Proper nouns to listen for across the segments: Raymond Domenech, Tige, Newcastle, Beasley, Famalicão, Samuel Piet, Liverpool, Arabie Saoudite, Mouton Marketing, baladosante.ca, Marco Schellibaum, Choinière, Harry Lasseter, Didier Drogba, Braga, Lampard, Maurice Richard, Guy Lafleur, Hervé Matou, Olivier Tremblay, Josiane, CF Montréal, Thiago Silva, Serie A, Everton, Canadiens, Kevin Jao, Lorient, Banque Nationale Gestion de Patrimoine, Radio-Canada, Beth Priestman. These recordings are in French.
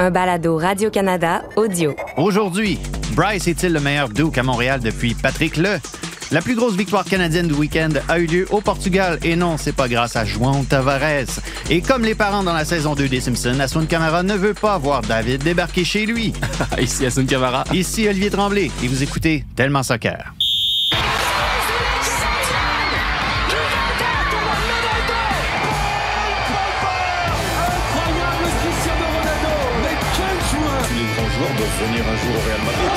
Un balado Radio-Canada audio. Aujourd'hui, Bryce est-il le meilleur Duke à Montréal depuis Patrick Le? La plus grosse victoire canadienne du week-end a eu lieu au Portugal. Et non, c'est pas grâce à João Tavares. Et comme les parents dans la saison 2 des Simpsons, Aswan Camara ne veut pas voir David débarquer chez lui. Ici Aswan Camara. Ici Olivier Tremblay. Et vous écoutez Tellement Soccer. Venir un jour au Real Madrid.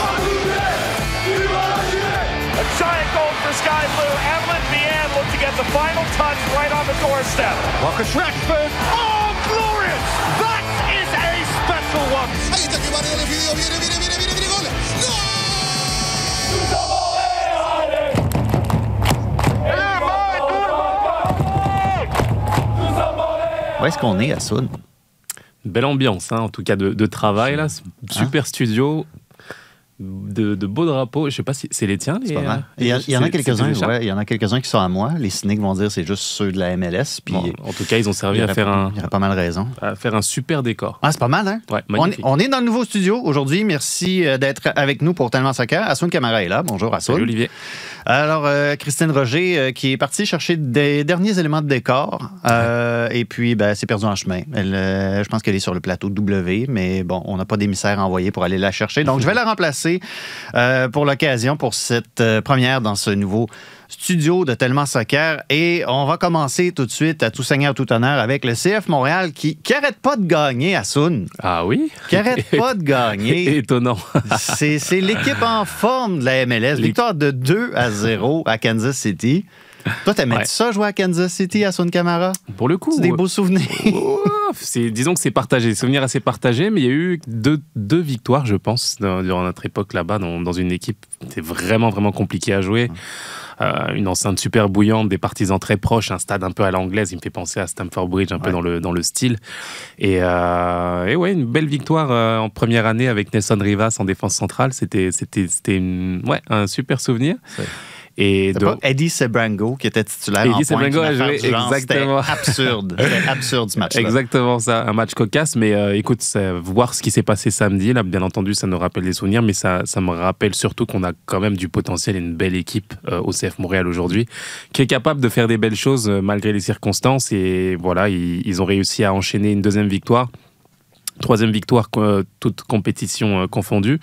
A giant goal for Sky Blue. Evelyn Vianne looked to get the final touch right on the doorstep. Walker Schreckford. Oh, glorious! That is a special one. Ahí está que va el video. Viene, viene, viene, viene, viene, gol. ¡No! Où est-ce qu'on est, Assoun? Belle ambiance, hein, en tout cas, de travail. Là. Super studio, de beaux drapeaux. Je ne sais pas si c'est les tiens. C'est pas mal. Il y en a quelques-uns qui sont à moi. Les cyniques vont dire que c'est juste ceux de la MLS. Puis bon, en tout cas, ils ont servi à faire un... Il y aurait pas mal raison. À faire un super décor. Ah, c'est pas mal, hein? Ouais, on est dans le nouveau studio aujourd'hui. Merci d'être avec nous pour Tellement Soccer. Aswan Camara est là. Bonjour, Aswan. Salut, Olivier. Alors, Christine Roger, qui est partie chercher des derniers éléments de décor, et puis ben, c'est perdu en chemin. Je pense qu'elle est sur le plateau W, mais bon, on n'a pas d'émissaire envoyé pour aller la chercher. Donc, je vais la remplacer pour l'occasion, pour cette première dans ce nouveau studio de Tellement Soccer. Et on va commencer tout de suite, à tout seigneur, tout honneur, avec le CF Montréal qui n'arrête pas de gagner, Assoun. Ah oui? Qui n'arrête pas de gagner. Étonnant. C'est l'équipe en forme de la MLS. Victoire de 2-0 à Kansas City. Toi, t'aimais ça jouer à Kansas City, Aswan Camara? Pour le coup. C'est des beaux souvenirs. Disons que c'est partagé. Les souvenirs assez partagés, mais il y a eu deux victoires, je pense, durant notre époque là-bas, dans une équipe. C'était vraiment, vraiment compliqué à jouer. Une enceinte super bouillante, des partisans très proches, un stade un peu à l'anglaise, il me fait penser à Stamford Bridge, un peu dans le style. Et ouais, une belle victoire en première année avec Nelson Rivas en défense centrale. C'était un super souvenir. Ouais. Et pas Eddie Sebrango qui était titulaire en pointe, exactement. C'était absurde. C'était absurde ce match-là. Exactement ça, un match cocasse. Mais écoute, voir ce qui s'est passé samedi, là, bien entendu, ça nous rappelle des souvenirs, mais ça me rappelle surtout qu'on a quand même du potentiel et une belle équipe au CF Montréal aujourd'hui, qui est capable de faire des belles choses malgré les circonstances. Et voilà, ils ont réussi à enchaîner une deuxième victoire. Troisième victoire, toute compétition confondue.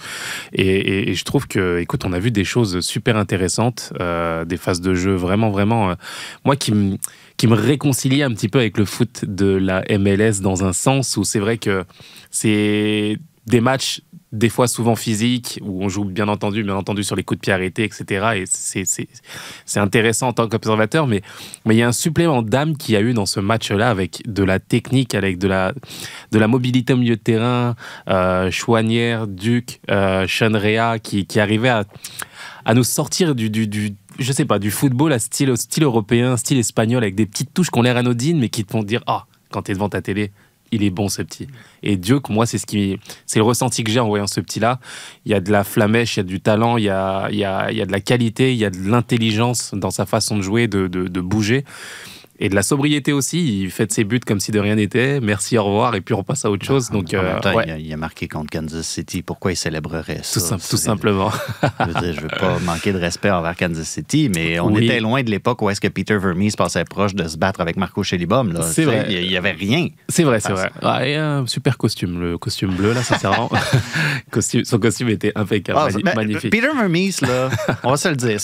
Et je trouve que, écoute, on a vu des choses super intéressantes, des phases de jeu vraiment, vraiment... moi, qui me réconcilie un petit peu avec le foot de la MLS dans un sens où c'est vrai que c'est des matchs... des fois souvent physique, où on joue bien entendu sur les coups de pied arrêtés, etc. Et c'est intéressant en tant qu'observateur, mais il y a un supplément d'âme qu'il y a eu dans ce match-là, avec de la technique, avec de la mobilité au milieu de terrain, Choinière, Duke, Chenrea, qui arrivait à nous sortir du je sais pas, du football à style européen, style espagnol, avec des petites touches qui ont l'air anodines, mais qui te font dire « Ah, quand t'es devant ta télé ». Il est bon, ce petit. Et Dieu, que moi, c'est le ressenti que j'ai en voyant ce petit-là. Il y a de la flamèche, il y a du talent, il y a de la qualité, il y a de l'intelligence dans sa façon de jouer, de bouger. Et de la sobriété aussi. Il fait ses buts comme si de rien n'était. Merci, au revoir. Et puis, on passe à autre chose. Donc, en même temps, il a marqué contre Kansas City. Pourquoi il célébrerait ça? Tout simplement. Je veux pas manquer de respect envers Kansas City, mais on était loin de l'époque où est-ce que Peter Vermees passait proche de se battre avec Marco Schellibaum. C'est vrai. Il n'y avait rien. C'est vrai. Ah, et un super costume. Le costume bleu, là, sincèrement. Son costume était impeccable. Magnifique. Peter Vermees, là, on va se le dire.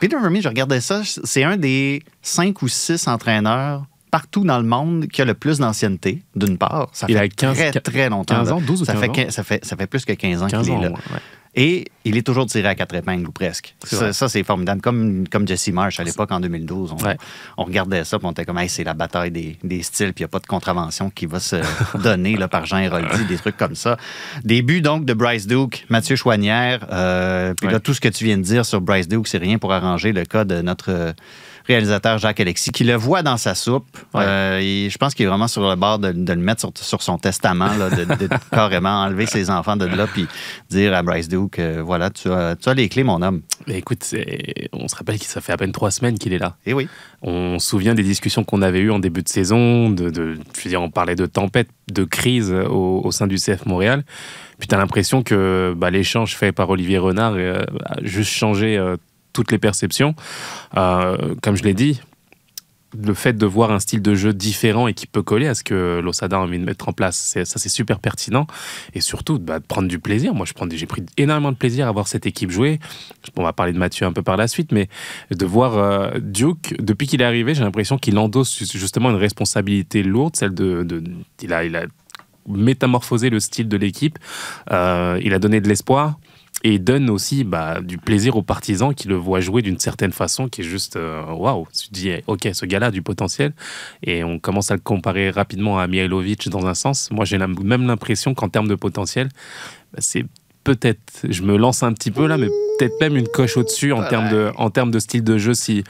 Peter Vermees, je regardais ça, c'est un des 5 ou 6 entraîneur partout dans le monde qui a le plus d'ancienneté, d'une part. Ça fait 15, très, très longtemps. 15 ans, 12 ou 15 ans? Ça fait plus que 15 ans qu'il est là. Ouais. Et il est toujours tiré à 4 épingles, ou presque. Ça, c'est formidable. Comme Jesse Marsh, à l'époque, en 2012, on regardait ça, puis on était comme, hey, c'est la bataille des styles, puis il n'y a pas de contravention qui va se donner là, par Jean Héroldi, des trucs comme ça. Début, donc, de Bryce Duke, Mathieu Choinière. Puis là, tout ce que tu viens de dire sur Bryce Duke, c'est rien pour arranger le cas de notre... réalisateur Jacques Alexis, qui le voit dans sa soupe. Ouais. Et je pense qu'il est vraiment sur le bord de le mettre sur son testament, là, de carrément enlever ses enfants de là puis dire à Bryce Duke, voilà, tu as les clés, mon homme. Mais écoute, on se rappelle que ça fait à peine 3 semaines qu'il est là. Et oui. On se souvient des discussions qu'on avait eues en début de saison, je veux dire, on parlait de tempête, de crise au sein du CF Montréal. Puis tu as l'impression que l'échange fait par Olivier Renard a juste changé toutes les perceptions. Comme je l'ai dit, le fait de voir un style de jeu différent et qui peut coller à ce que l'Osada a envie de mettre en place, ça c'est super pertinent. Et surtout, de prendre du plaisir. Moi, j'ai pris énormément de plaisir à voir cette équipe jouer. On va parler de Mathieu un peu par la suite, mais de voir Duke, depuis qu'il est arrivé, j'ai l'impression qu'il endosse justement une responsabilité lourde, celle de il a métamorphosé le style de l'équipe. Il a donné de l'espoir. Et donne aussi du plaisir aux partisans qui le voient jouer d'une certaine façon qui est juste waouh. Tu te dis, ok, ce gars-là a du potentiel. Et on commence à le comparer rapidement à Mihailović dans un sens. Moi, j'ai même l'impression qu'en termes de potentiel, c'est peut-être, je me lance un petit peu là, mais peut-être même une coche au-dessus en termes de style de jeu. S'il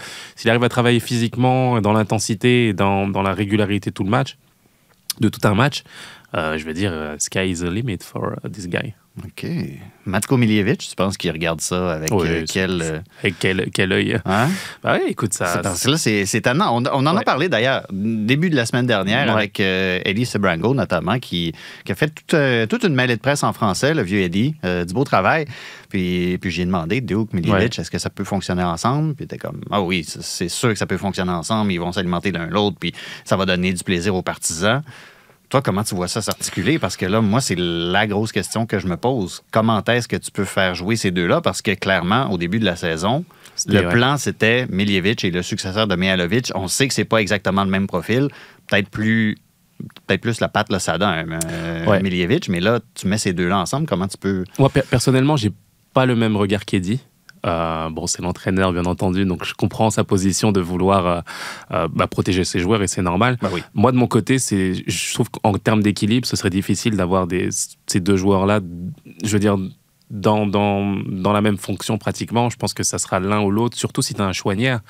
arrive à travailler physiquement, dans l'intensité, et dans la régularité de tout un match, je veux dire, sky is the limit for this guy. OK. Matko Miljevitch, tu penses qu'il regarde ça avec quel œil? Hein? Oui, écoute, ça... C'est étonnant. On en a parlé d'ailleurs début de la semaine dernière avec Eddie Sebrango notamment, qui a fait toute une mêlée de presse en français, le vieux Eddie, du beau travail. Puis j'ai demandé, Duke, Miljevitch, est-ce que ça peut fonctionner ensemble? Puis il était comme, ah oui, c'est sûr que ça peut fonctionner ensemble, ils vont s'alimenter l'un l'autre, puis ça va donner du plaisir aux partisans. Toi, comment tu vois ça s'articuler? Parce que là, moi, c'est la grosse question que je me pose. Comment est-ce que tu peux faire jouer ces deux-là? Parce que clairement, au début de la saison, le plan, c'était Miljevitch et le successeur de Mihailović. On sait que c'est pas exactement le même profil. Peut-être plus la patte Losada à Miljevitch. Mais là, tu mets ces deux-là ensemble. Comment tu peux... Moi, personnellement, j'ai pas le même regard qu'Eddie. C'est l'entraîneur, bien entendu, donc je comprends sa position de vouloir protéger ses joueurs et c'est normal. Oui. Moi, de mon côté, je trouve qu'en termes d'équilibre, ce serait difficile d'avoir ces deux joueurs-là, je veux dire, dans la même fonction pratiquement. Je pense que ça sera l'un ou l'autre, surtout si tu as un Choinière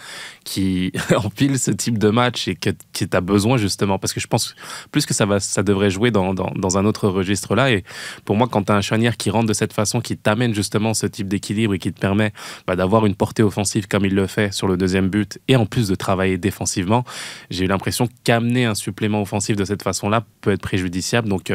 qui empile ce type de match et qui tu as besoin justement, parce que je pense plus que ça devrait jouer dans un autre registre là. Et pour moi, quand tu as un Choinière qui rentre de cette façon, qui t'amène justement ce type d'équilibre et qui te permet d'avoir une portée offensive comme il le fait sur le deuxième but et en plus de travailler défensivement, j'ai eu l'impression qu'amener un supplément offensif de cette façon-là peut être préjudiciable. Donc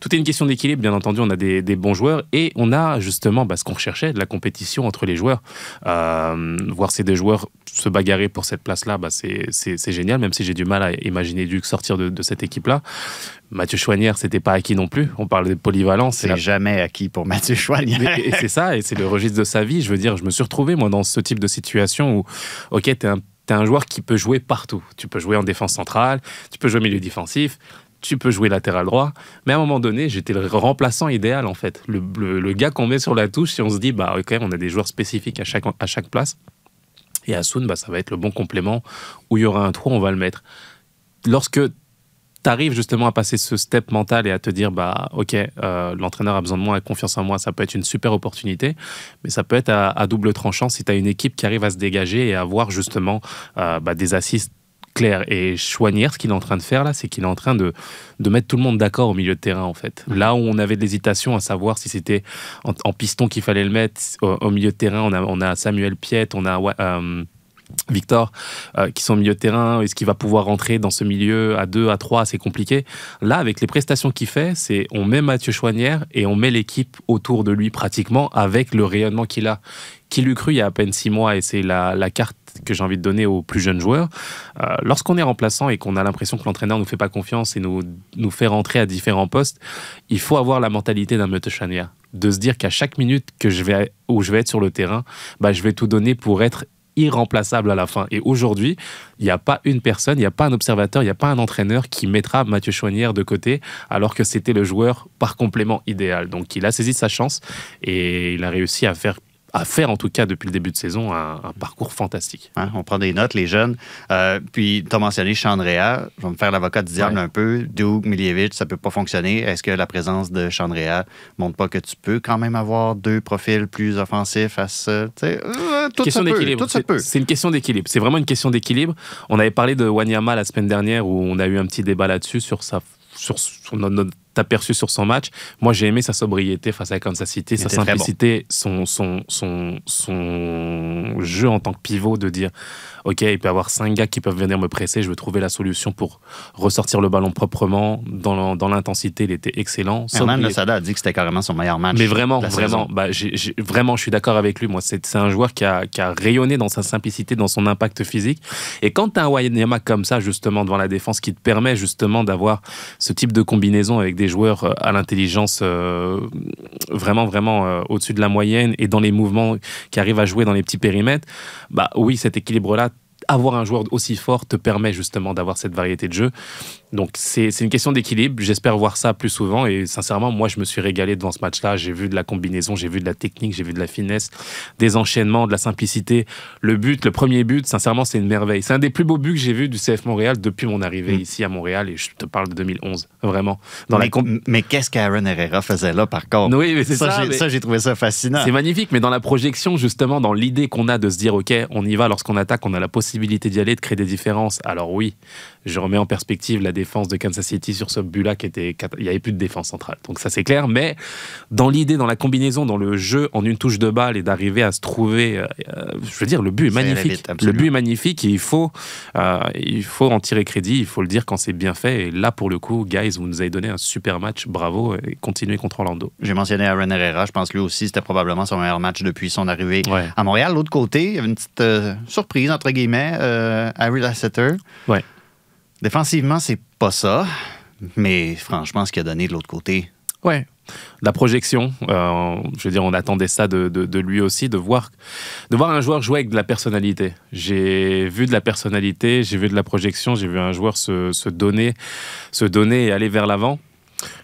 tout est une question d'équilibre, bien entendu. On a des bons joueurs et on a justement ce qu'on recherchait, de la compétition entre les joueurs. Voir ces deux joueurs se bagarrer pour cette place-là, c'est génial, même si j'ai du mal à imaginer Duke sortir de cette équipe-là. Mathieu Choinière, c'était pas acquis non plus. On parle de polyvalence. C'est jamais acquis pour Mathieu Choinière. Et c'est ça, et c'est le registre de sa vie. Je veux dire, je me suis retrouvé, moi, dans ce type de situation où, OK, t'es un joueur qui peut jouer partout. Tu peux jouer en défense centrale, tu peux jouer milieu défensif, tu peux jouer latéral droit, mais à un moment donné, j'étais le remplaçant idéal, en fait. Le gars qu'on met sur la touche, si on se dit, OK, on a des joueurs spécifiques à chaque place, et Aswan, ça va être le bon complément, où il y aura un trou, on va le mettre. Lorsque tu arrives justement à passer ce step mental et à te dire, OK, l'entraîneur a besoin de moi, a confiance en moi, ça peut être une super opportunité, mais ça peut être à double tranchant si tu as une équipe qui arrive à se dégager et à avoir justement des assists clair. Et Choinière, ce qu'il est en train de faire là, c'est qu'il est en train de mettre tout le monde d'accord au milieu de terrain, en fait. Là où on avait de l'hésitation à savoir si c'était en piston qu'il fallait le mettre, au milieu de terrain, on a Samuel Piet, on a Victor qui sont au milieu de terrain. Est-ce qu'il va pouvoir rentrer dans ce milieu à 2, à 3? C'est compliqué. Là, avec les prestations qu'il fait, on met Mathieu Choinière et on met l'équipe autour de lui pratiquement avec le rayonnement qu'il a. Qui l'eût cru il y a à peine 6 mois, et c'est la carte que j'ai envie de donner aux plus jeunes joueurs. Lorsqu'on est remplaçant et qu'on a l'impression que l'entraîneur ne nous fait pas confiance et nous fait rentrer à différents postes, il faut avoir la mentalité d'un Mathieu Choinière. De se dire qu'à chaque minute où je vais être sur le terrain, je vais tout donner pour être irremplaçable à la fin. Et aujourd'hui, il n'y a pas une personne, il n'y a pas un observateur, il n'y a pas un entraîneur qui mettra Mathieu Choinière de côté, alors que c'était le joueur par complément idéal. Donc il a saisi sa chance et il a réussi à faire à faire en tout cas depuis le début de saison un parcours fantastique. Hein, on prend des notes, les jeunes. Puis, tu as mentionné Choinière, je vais me faire l'avocat du diable un peu. Duke, Miljevitch, ça ne peut pas fonctionner. Est-ce que la présence de Choinière ne montre pas que tu peux quand même avoir deux profils plus offensifs à ce... C'est une question d'équilibre. C'est vraiment une question d'équilibre. On avait parlé de Wanyama la semaine dernière où on a eu un petit débat là-dessus sur sa... notre aperçu sur son match. Moi, j'ai aimé sa sobriété face à Kansas City, sa simplicité, bon. son jeu en tant que pivot de dire « Ok, il peut y avoir 5 gars qui peuvent venir me presser, je vais trouver la solution pour ressortir le ballon proprement. » Dans l'intensité, il était excellent. Hernan Losada a dit que c'était carrément son meilleur match. Mais vraiment, vraiment, vraiment, je suis d'accord avec lui. Moi, c'est un joueur qui a rayonné dans sa simplicité, dans son impact physique. Et quand tu as un Wanyama comme ça, justement, devant la défense, qui te permet justement d'avoir ce type de combinaison avec des joueurs à l'intelligence vraiment au-dessus de la moyenne et dans les mouvements qui arrivent à jouer dans les petits périmètres, bah oui, cet équilibre-là, avoir un joueur aussi fort te permet justement d'avoir cette variété de jeu. Donc c'est une question d'équilibre, j'espère voir ça plus souvent et sincèrement, moi je me suis régalé devant ce match-là, j'ai vu de la combinaison, j'ai vu de la technique, j'ai vu de la finesse, des enchaînements, de la simplicité, le but, le premier but, sincèrement c'est une merveille. C'est un des plus beaux buts que j'ai vu du CF Montréal depuis mon arrivée ici à Montréal et je te parle de 2011, vraiment. Mais qu'est-ce qu'Aaron Herrera faisait là par contre? Oui, mais c'est ça, j'ai trouvé ça fascinant. C'est magnifique, mais dans la projection justement, dans l'idée qu'on a de se dire ok, on y va, lorsqu'on attaque, on a la possibilité d'y aller, de créer des différences. Alors oui, je remets en perspective la défense de Kansas City sur ce but-là, il n'y avait plus de défense centrale. Donc ça, c'est clair. Mais dans l'idée, dans la combinaison, dans le jeu, en une touche de balle et d'arriver à se trouver... je veux dire, le but est magnifique. Le but est magnifique et il faut en tirer crédit. Il faut le dire quand c'est bien fait. Et là, pour le coup, guys, vous nous avez donné un super match. Bravo. Et continuez contre Orlando. J'ai mentionné Aaron Herrera. Je pense lui aussi, c'était probablement son meilleur match depuis son arrivée à Montréal. L'autre côté, il y avait une petite surprise, entre guillemets. Harry Lasseter. Ouais. Défensivement, c'est pas ça, mais franchement, ce qu'il a donné de l'autre côté... Ouais. La projection, je veux dire, on attendait ça de lui aussi, de voir un joueur jouer avec de la personnalité. J'ai vu de la personnalité, j'ai vu de la projection, j'ai vu un joueur se donner et aller vers l'avant.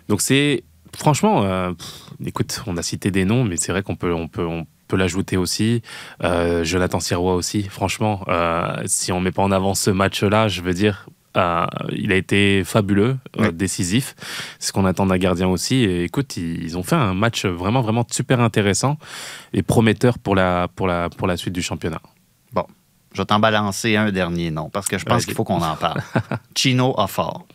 Donc c'est... Franchement, écoute, on a cité des noms, mais c'est vrai qu'on peut... On peut l'ajouter aussi, Jonathan Sirois aussi, franchement, si on ne met pas en avant ce match-là, je veux dire, il a été fabuleux, décisif, c'est ce qu'on attend d'un gardien aussi, et écoute, ils ont fait un match vraiment, vraiment super intéressant et prometteur pour la suite du championnat. Bon, je vais t'en balancer un dernier nom, parce que je pense qu'il faut qu'on en parle. Chino Offort.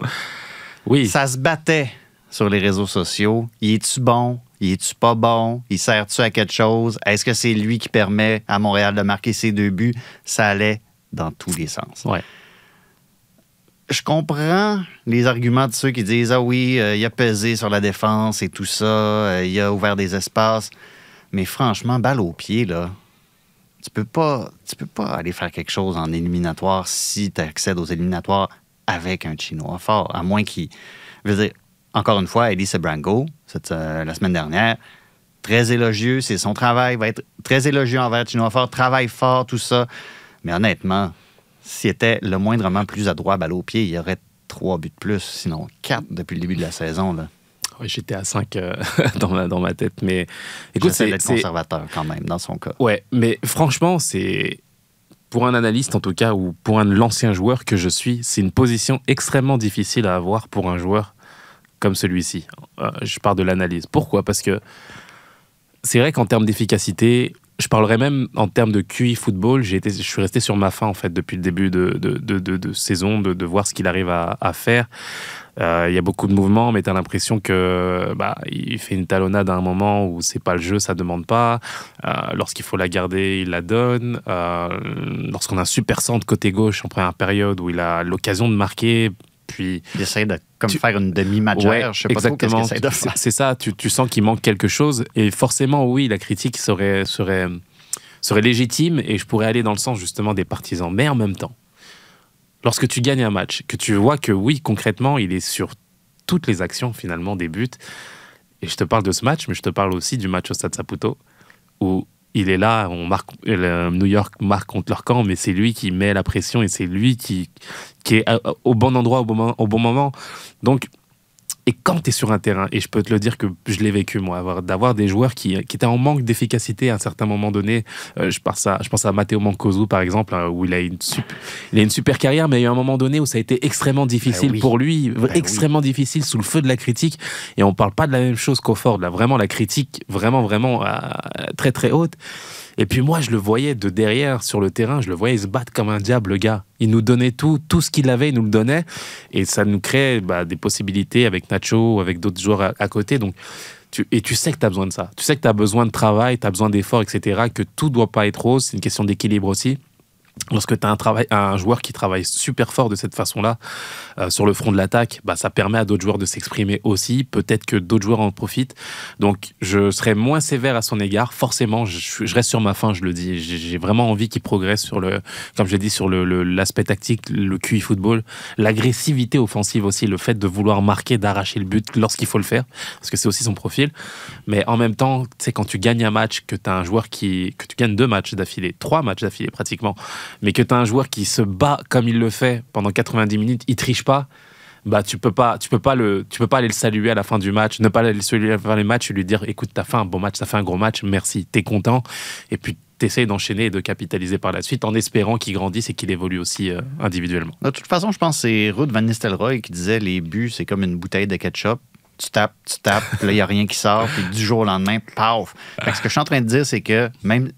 Oui. Ça se battait sur les réseaux sociaux, il est-tu bon? Il est-tu pas bon? Il sert-tu à quelque chose? Est-ce que c'est lui qui permet à Montréal de marquer ses deux buts? Ça allait dans tous les sens. Ouais. Je comprends les arguments de ceux qui disent « Ah oui, il a pesé sur la défense et tout ça, il a ouvert des espaces. » Mais franchement, balle au pied, là, tu peux pas aller faire quelque chose en éliminatoire si tu accèdes aux éliminatoires avec un Chino Offort, à moins qu'il... Je veux dire, encore une fois, Eddie Sebrango, la semaine dernière, très élogieux, c'est son travail, va être très élogieux envers Chino Offort, travaille fort, tout ça. Mais honnêtement, s'il était le moindrement plus adroit, balle au pied, il y aurait 3 buts de plus, sinon 4 depuis le début de la saison, là. Oui, j'étais à 5 dans ma tête, mais... Écoute, j'essaie d'être conservateur quand même, dans son cas. Oui, mais franchement, c'est... Pour un analyste, en tout cas, ou pour l'ancien joueur que je suis, c'est une position extrêmement difficile à avoir pour un joueur comme celui-ci. Je pars de l'analyse. Pourquoi? Parce que c'est vrai qu'en termes d'efficacité, je parlerais même en termes de QI football, je suis resté sur ma faim en fait depuis le début de saison, de voir ce qu'il arrive à faire. Il y a beaucoup de mouvements, mais tu as l'impression que il fait une talonnade à un moment où c'est pas le jeu, ça demande pas. Lorsqu'il faut la garder, il la donne. Lorsqu'on a un super centre côté gauche en première période où il a l'occasion de marquer, puis il essaie de faire une demi-majeure, je sais pas trop qu'est-ce qu'il essaie de faire. C'est ça, tu sens qu'il manque quelque chose et forcément oui, la critique serait légitime et je pourrais aller dans le sens justement des partisans. Mais en même temps, lorsque tu gagnes un match, que tu vois que oui, concrètement, il est sur toutes les actions finalement des buts, et je te parle de ce match, mais je te parle aussi du match au Stade Saputo, où il est là, New York marque contre leur camp, mais c'est lui qui met la pression et c'est lui qui est au bon endroit, au bon moment. Donc, Et quand tu es sur un terrain, et je peux te le dire que je l'ai vécu moi, d'avoir des joueurs qui étaient en manque d'efficacité à un certain moment donné, je pense à Matteo Mancuso par exemple, hein, où il a une super carrière, mais il y a eu un moment donné où ça a été extrêmement difficile pour lui, extrêmement difficile sous le feu de la critique, et on parle pas de la même chose qu'au Ford, là, vraiment la critique vraiment très très haute. Et puis moi, je le voyais de derrière, sur le terrain, je le voyais se battre comme un diable, le gars. Il nous donnait tout ce qu'il avait, il nous le donnait. Et ça nous créait des possibilités avec Nacho, avec d'autres joueurs à côté. Donc, tu sais que tu as besoin de ça. Tu sais que tu as besoin de travail, tu as besoin d'efforts, etc. Que tout ne doit pas être rose, c'est une question d'équilibre aussi. Lorsque tu as un joueur qui travaille super fort de cette façon-là, sur le front de l'attaque, ça permet à d'autres joueurs de s'exprimer aussi. Peut-être que d'autres joueurs en profitent. Donc, je serai moins sévère à son égard. Forcément, je reste sur ma faim, je le dis. J'ai vraiment envie qu'il progresse sur le, comme je l'ai dit, sur l'aspect tactique, le QI football, l'agressivité offensive aussi, le fait de vouloir marquer, d'arracher le but lorsqu'il faut le faire, parce que c'est aussi son profil. Mais en même temps, c'est quand tu gagnes un match, que tu as un joueur que tu gagnes 3 matchs d'affilée pratiquement, mais que tu as un joueur qui se bat comme il le fait pendant 90 minutes, il triche pas, tu peux pas aller le saluer à la fin du match, ne pas aller le saluer à la fin du match et lui dire écoute, t'as fait un bon match, t'as fait un gros match, merci, t'es content, et puis t'essayes d'enchaîner et de capitaliser par la suite en espérant qu'il grandisse et qu'il évolue aussi individuellement. De toute façon, je pense que c'est Ruud van Nistelrooy qui disait les buts, c'est comme une bouteille de ketchup. Tu tapes, puis là, il n'y a rien qui sort, puis du jour au lendemain, paf! Fait que ce que je suis en train de dire, c'est que même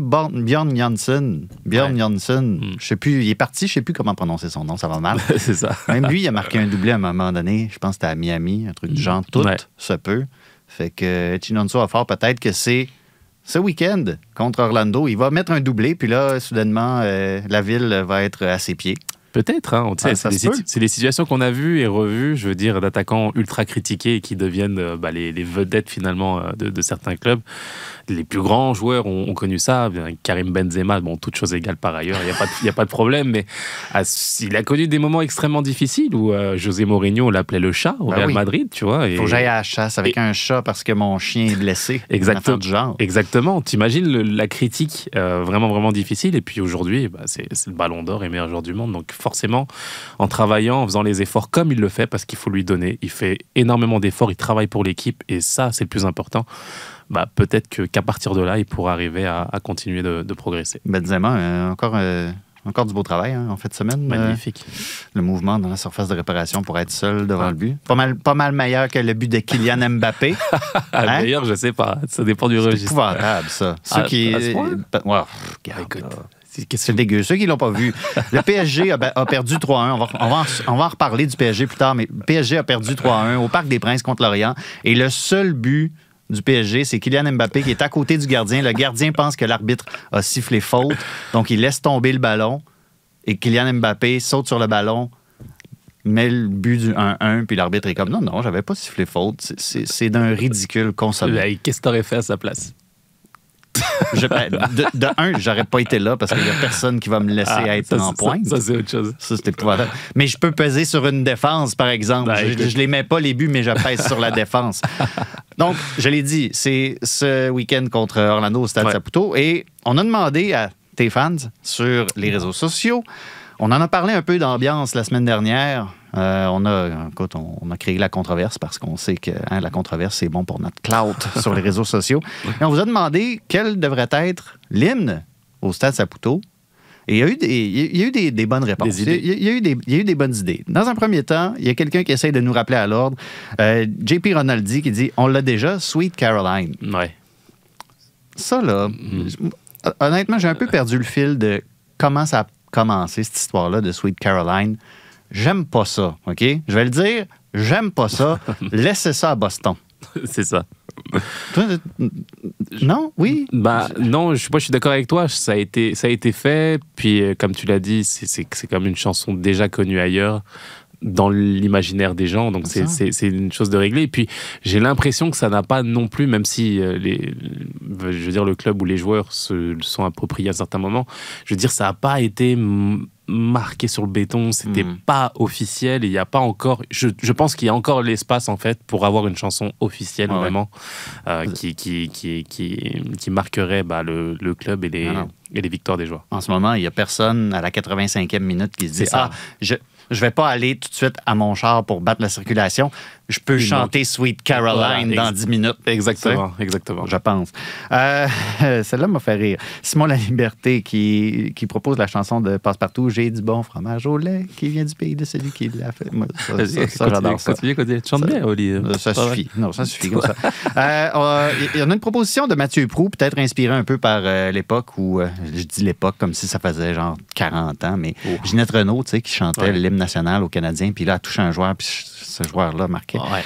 Bjorn Johnson, je sais plus, il est parti, je ne sais plus comment prononcer son nom, ça va mal. C'est ça. Même lui, il a marqué un doublé à un moment donné, je pense que c'était à Miami, un truc du genre, tout se peut. Fait que Chinonso a fort, peut-être que c'est ce week-end contre Orlando, il va mettre un doublé, puis là, soudainement, la ville va être à ses pieds. Peut-être, hein, c'est des situations qu'on a vues et revues, je veux dire, d'attaquants ultra critiqués et qui deviennent les vedettes finalement de certains clubs. Les plus grands joueurs ont connu ça. Karim Benzema, bon, toutes choses égales par ailleurs, il n'y a pas de problème, mais il a connu des moments extrêmement difficiles où José Mourinho l'appelait le chat au Real Madrid, tu vois. Il faut que j'aille à la chasse avec un chat parce que mon chien est blessé. Exactement. Du genre. Exactement. T'imagines la critique vraiment, vraiment difficile. Et puis aujourd'hui, c'est le Ballon d'Or et meilleur joueur du monde. Donc forcément, en travaillant, en faisant les efforts comme il le fait, parce qu'il faut lui donner, il fait énormément d'efforts, il travaille pour l'équipe et ça, c'est le plus important. Peut-être qu'à partir de là, il pourra arriver à continuer de progresser. Benzema, encore du beau travail hein, en fin de semaine. Magnifique. Le mouvement dans la surface de réparation pour être seul devant le but. Pas mal meilleur que le but de Kylian Mbappé. Hein? Meilleur, je sais pas. Ça dépend du registre. C'est épouvantable, ça. C'est dégueu. Ceux qui ne l'ont pas vu. Le PSG a perdu 3-1. On va en reparler du PSG plus tard, mais le PSG a perdu 3-1 au Parc des Princes contre Lorient. Et le seul but du PSG, c'est Kylian Mbappé qui est à côté du gardien. Le gardien pense que l'arbitre a sifflé faute, donc il laisse tomber le ballon et Kylian Mbappé saute sur le ballon, met le but du 1-1, puis l'arbitre est comme « Non, j'avais pas sifflé faute. » C'est d'un ridicule consommé. Qu'est-ce que t'aurais fait à sa place? De un, j'aurais pas été là parce qu'il n'y a personne qui va me laisser être en pointe. Ça, c'est autre chose. Ça, c'était épouvantable. Mais je peux peser sur une défense, par exemple. Je les mets pas les buts, mais je pèse sur la défense. Donc, je l'ai dit, c'est ce week-end contre Orlando au Stade Saputo. Et on a demandé à tes fans sur les réseaux sociaux. On en a parlé un peu d'ambiance la semaine dernière. On a créé la controverse parce qu'on sait que la controverse, c'est bon pour notre clout sur les réseaux sociaux. Et on vous a demandé quel devrait être l'hymne au Stade Saputo. Et il y a eu des bonnes réponses. Il y a eu des bonnes idées. Dans un premier temps, il y a quelqu'un qui essaye de nous rappeler à l'ordre. JP Ronaldi qui dit « On l'a déjà, Sweet Caroline ». Ouais. Ça, là, honnêtement, j'ai un peu perdu le fil de comment ça a commencé, cette histoire-là de Sweet Caroline. J'aime pas ça, OK? Je vais le dire, j'aime pas ça. Laissez ça à Boston. C'est ça. Non? Oui? Non, moi je suis d'accord avec toi. Ça a été fait. Puis, comme tu l'as dit, c'est comme une chanson déjà connue ailleurs, dans l'imaginaire des gens, donc c'est une chose de régler. Et puis j'ai l'impression que ça n'a pas non plus, même si je veux dire le club ou les joueurs se sont appropriés à un certain moment, je veux dire ça n'a pas été marqué sur le béton, c'était pas officiel, et il n'y a pas encore, je pense qu'il y a encore l'espace en fait pour avoir une chanson officielle vraiment qui marquerait le club et les victoires des joueurs. En ce moment, il n'y a personne à la 85e minute qui se dit « Ah, je vais pas aller tout de suite à mon char pour battre la circulation. Je peux chanter Sweet Caroline dans 10 minutes. Exactement, exactement. Je pense. Celle-là m'a fait rire. Simon Laliberté qui propose la chanson de Passe-Partout. J'ai du bon fromage au lait qui vient du pays de celui qui l'a fait. Moi, ça j'adore ça. Tu chantes bien, Oli. Ça suffit. Non, ça suffit comme ça. Il y en a une proposition de Mathieu Proulx, peut-être inspirée un peu par l'époque où, je dis l'époque comme si ça faisait genre 40 ans, mais Ginette Reno, tu sais, qui chantait l'hymne national au Canadien, puis là, elle touchait un joueur, puis ce joueur-là marquait. Ouais.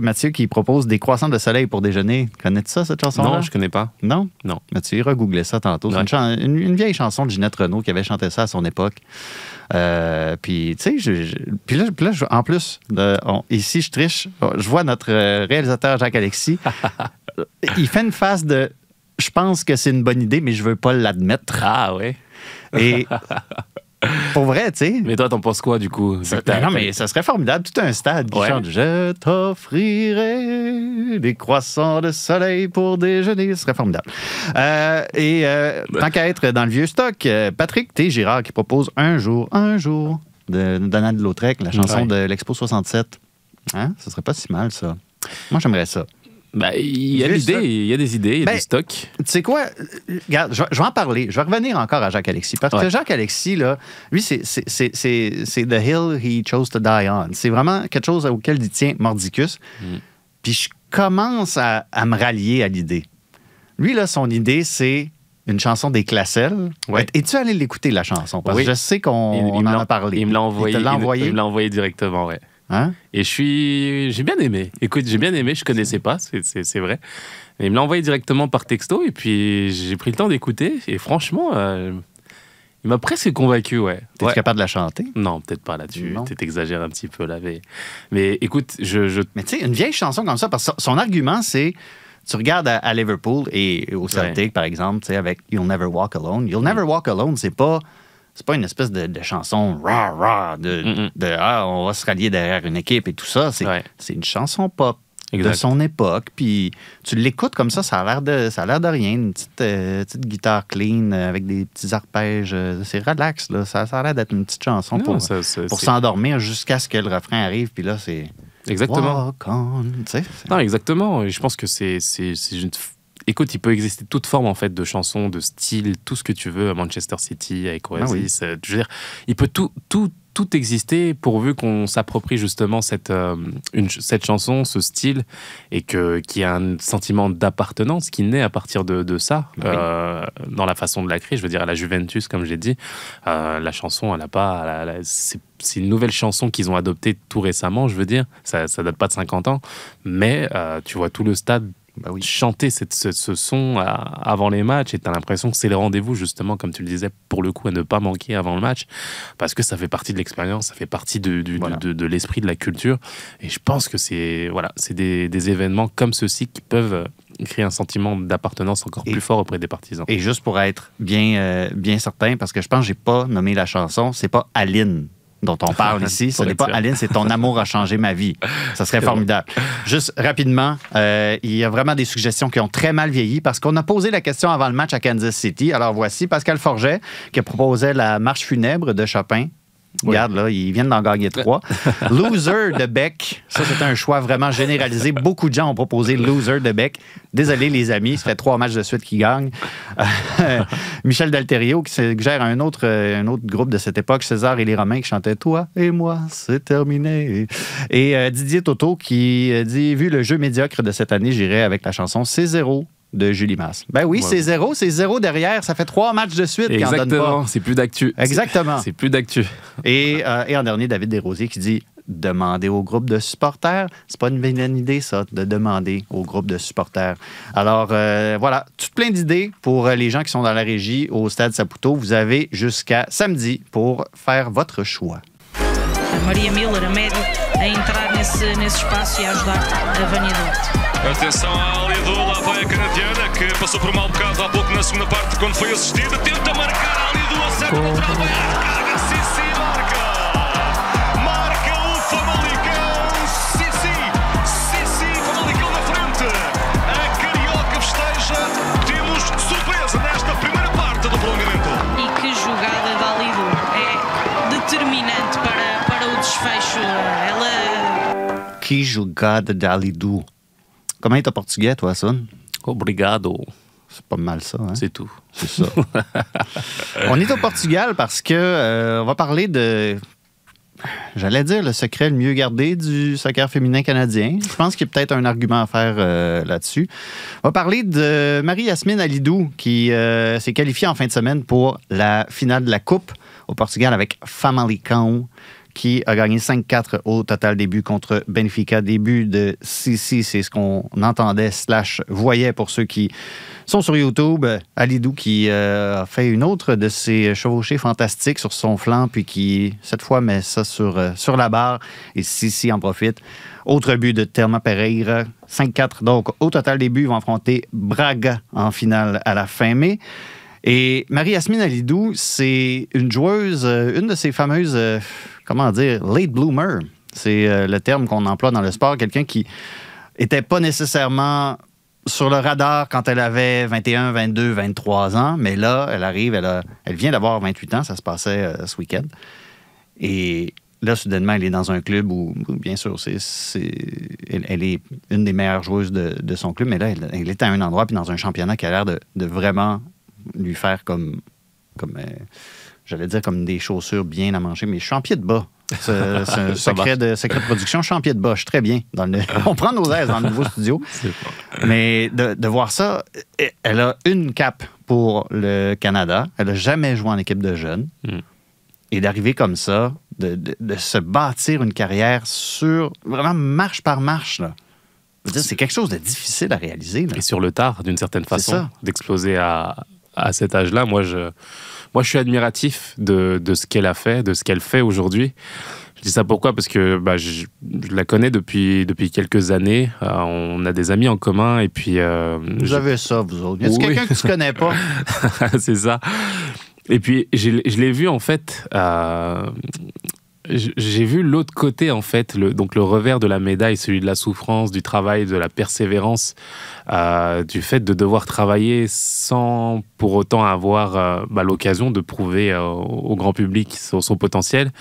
Mathieu qui propose des croissants de soleil pour déjeuner. Connais-tu ça, cette chanson-là? Non, je connais pas. Non? Non. Mathieu, il regooglait ça tantôt. C'est une vieille chanson de Ginette Reno qui avait chanté ça à son époque. Puis, tu sais, puis là, en plus, ici, je triche. Je vois notre réalisateur Jacques-Alexis. Il fait une face de « Je pense que c'est une bonne idée, mais je veux pas l'admettre. » Ah, oui. Et... Pour vrai, tu sais. Mais toi, t'en penses quoi, du coup? Non, mais ça serait formidable. Tout un stade qui chante « Je t'offrirai des croissants de soleil pour déjeuner ». Ce serait formidable. Tant qu'à être dans le vieux stock, Patrick T. Girard qui propose « un jour » de Donald-Lautrec, la chanson de l'Expo 67. Hein? Ce serait pas si mal, ça. Moi, j'aimerais ça. Ben, il y a des idées, il y a du stock. Tu sais quoi? Regarde, je vais en parler. Je vais revenir encore à Jacques-Alexis. Parce que Jacques-Alexis, là, lui, c'est the hill he chose to die on. C'est vraiment quelque chose auquel il tient mordicus. Puis je commence à me rallier à l'idée. Lui, là, son idée, c'est une chanson des Classelles. Ouais. Es-tu allé l'écouter, la chanson? Parce que je sais qu'on en a parlé. Il me l'a envoyé. Il me l'a envoyé directement, ouais. Hein? Et j'ai bien aimé. Écoute, j'ai bien aimé, je connaissais pas, c'est vrai. Mais il me l'a envoyé directement par texto et puis j'ai pris le temps d'écouter. Et franchement, il m'a presque convaincu, ouais. T'es-tu capable de la chanter? Non, peut-être pas là-dessus. T'exagères un petit peu là. Mais écoute, Mais tu sais, une vieille chanson comme ça, parce que son argument, c'est... Tu regardes à Liverpool et au Celtic, par exemple, tu sais, avec You'll Never Walk Alone. You'll Never Walk Alone, c'est pas... C'est pas une espèce de chanson rah-rah on va se rallier derrière une équipe et tout ça. C'est une chanson pop de son époque. Puis tu l'écoutes comme ça, ça a l'air de rien. Une petite guitare clean avec des petits arpèges. C'est relax, là. Ça a l'air d'être une petite chanson pour s'endormir jusqu'à ce que le refrain arrive. Puis là, c'est... Exactement. Walk on, tu sais. Non, exactement. Je pense que c'est une... Écoute, il peut exister toute forme en fait de chansons, de styles, tout ce que tu veux à Manchester City, avec Oasis. Je veux dire, il peut tout exister pourvu qu'on s'approprie justement cette chanson, ce style, et qu'il y a un sentiment d'appartenance qui naît à partir de ça, dans la façon de la créer. Je veux dire, à la Juventus, comme j'ai dit, la chanson, elle n'a pas... C'est une nouvelle chanson qu'ils ont adoptée tout récemment, je veux dire. Ça ne date pas de 50 ans, mais tu vois tout le stade chanter ce son avant les matchs, et t'as l'impression que c'est le rendez-vous, justement, comme tu le disais, pour le coup, à ne pas manquer avant le match, parce que ça fait partie de l'expérience, ça fait partie de l'esprit, de la culture, et je pense que c'est des événements comme ceux-ci qui peuvent créer un sentiment d'appartenance encore plus fort auprès des partisans. Et juste pour être bien certain, parce que je pense que j'ai pas nommé la chanson, c'est pas Aline dont on parle ici. Ce n'est pas Aline, c'est Ton amour a changé ma vie. Ça serait formidable. Juste rapidement, il y a vraiment des suggestions qui ont très mal vieilli parce qu'on a posé la question avant le match à Kansas City. Alors voici Pascal Forget qui proposait la marche funèbre de Chopin. Regarde, là, ils viennent d'en gagner 3. Loser de Beck. Ça, c'est un choix vraiment généralisé. Beaucoup de gens ont proposé Loser de Beck. Désolé, les amis, ça fait 3 matchs de suite qu'ils gagnent. Michel D'Alterio, qui gère un autre groupe de cette époque, César et les Romains, qui chantait « Toi et moi, c'est terminé ». Et Didier Toto, qui dit « Vu le jeu médiocre de cette année, j'irai avec la chanson « C'est zéro ». De Julie Masse. Ben oui, c'est zéro derrière. Ça fait 3 matchs de suite. Exactement, c'est plus d'actu. Exactement. C'est plus d'actu. Et en dernier, David Desrosiers qui dit « Demandez au groupe de supporters ». C'est pas une bonne idée, ça, de demander au groupe de supporters. Alors, voilà, tout plein d'idées pour les gens qui sont dans la régie au Stade Saputo. Vous avez jusqu'à samedi pour faire votre choix. Maria Miller, a médio, a entrar nesse espaço e a ajudar a Vanidade. Atenção à Alidou, lá vai a canadiana, que passou por um mau bocado há pouco na segunda parte, quando foi assistida, tenta marcar a Alidou, acerta o lateral, vai à recarga, Sissi marca! Marca o Famalicão, Sissi, Famalicão na frente! A Carioca festeja, temos surpresa nesta primeira parte do prolongamento. E que jogada da Alidou, é determinante para jogada de Alidou. Comment est en portugais, toi, Aswan? Obrigado. C'est pas mal ça, hein? C'est tout. C'est ça. On est au Portugal parce que on va parler de... J'allais dire le secret le mieux gardé du soccer féminin canadien. Je pense qu'il y a peut-être un argument à faire là-dessus. On va parler de Marie-Yasmine Alidou qui s'est qualifiée en fin de semaine pour la finale de la Coupe au Portugal avec Famalicão, qui a gagné 5-4 au total des buts contre Benfica. Des buts de Sissi, c'est ce qu'on entendait / voyait pour ceux qui sont sur YouTube. Alidou qui a fait une autre de ses chevauchées fantastiques sur son flanc, puis qui, cette fois, met ça sur la barre. Et Sissi en profite. Autre but de Thelma Pereira, 5-4. Donc, au total des buts, ils vont affronter Braga en finale à la fin mai. Et Marie-Yasmine Alidou, c'est une joueuse, une de ces fameuses... Comment dire? Late bloomer. C'est le terme qu'on emploie dans le sport. Quelqu'un qui n'était pas nécessairement sur le radar quand elle avait 21, 22, 23 ans. Mais là, elle arrive, elle vient d'avoir 28 ans. Ça se passait ce week-end. Et là, soudainement, elle est dans un club où, bien sûr, elle est une des meilleures joueuses de son club. Mais là, elle est à un endroit puis dans un championnat qui a l'air de vraiment lui faire comme j'allais dire comme des chaussures bien à manger, mais je suis en pied de bas. C'est un secret de production. Je suis en pied de bas. Je suis très bien. On prend nos aises dans le nouveau studio. Mais de voir ça, elle a une cape pour le Canada. Elle n'a jamais joué en équipe de jeunes. Et d'arriver comme ça, de se bâtir une carrière sur vraiment marche par marche, là. C'est quelque chose de difficile à réaliser. Là. Et sur le tard, d'une certaine façon, d'exploser à cet âge-là. Moi, je suis admiratif de ce qu'elle a fait, de ce qu'elle fait aujourd'hui. Je dis ça pourquoi? Parce que je la connais depuis quelques années. On a des amis en commun et puis... vous avez ça, vous autres. Est-ce quelqu'un que tu connais pas? C'est ça. Et puis, je l'ai vu, en fait... J'ai vu l'autre côté, en fait, donc le revers de la médaille, celui de la souffrance, du travail, de la persévérance, du fait de devoir travailler sans pour autant avoir l'occasion de prouver au grand public son potentiel.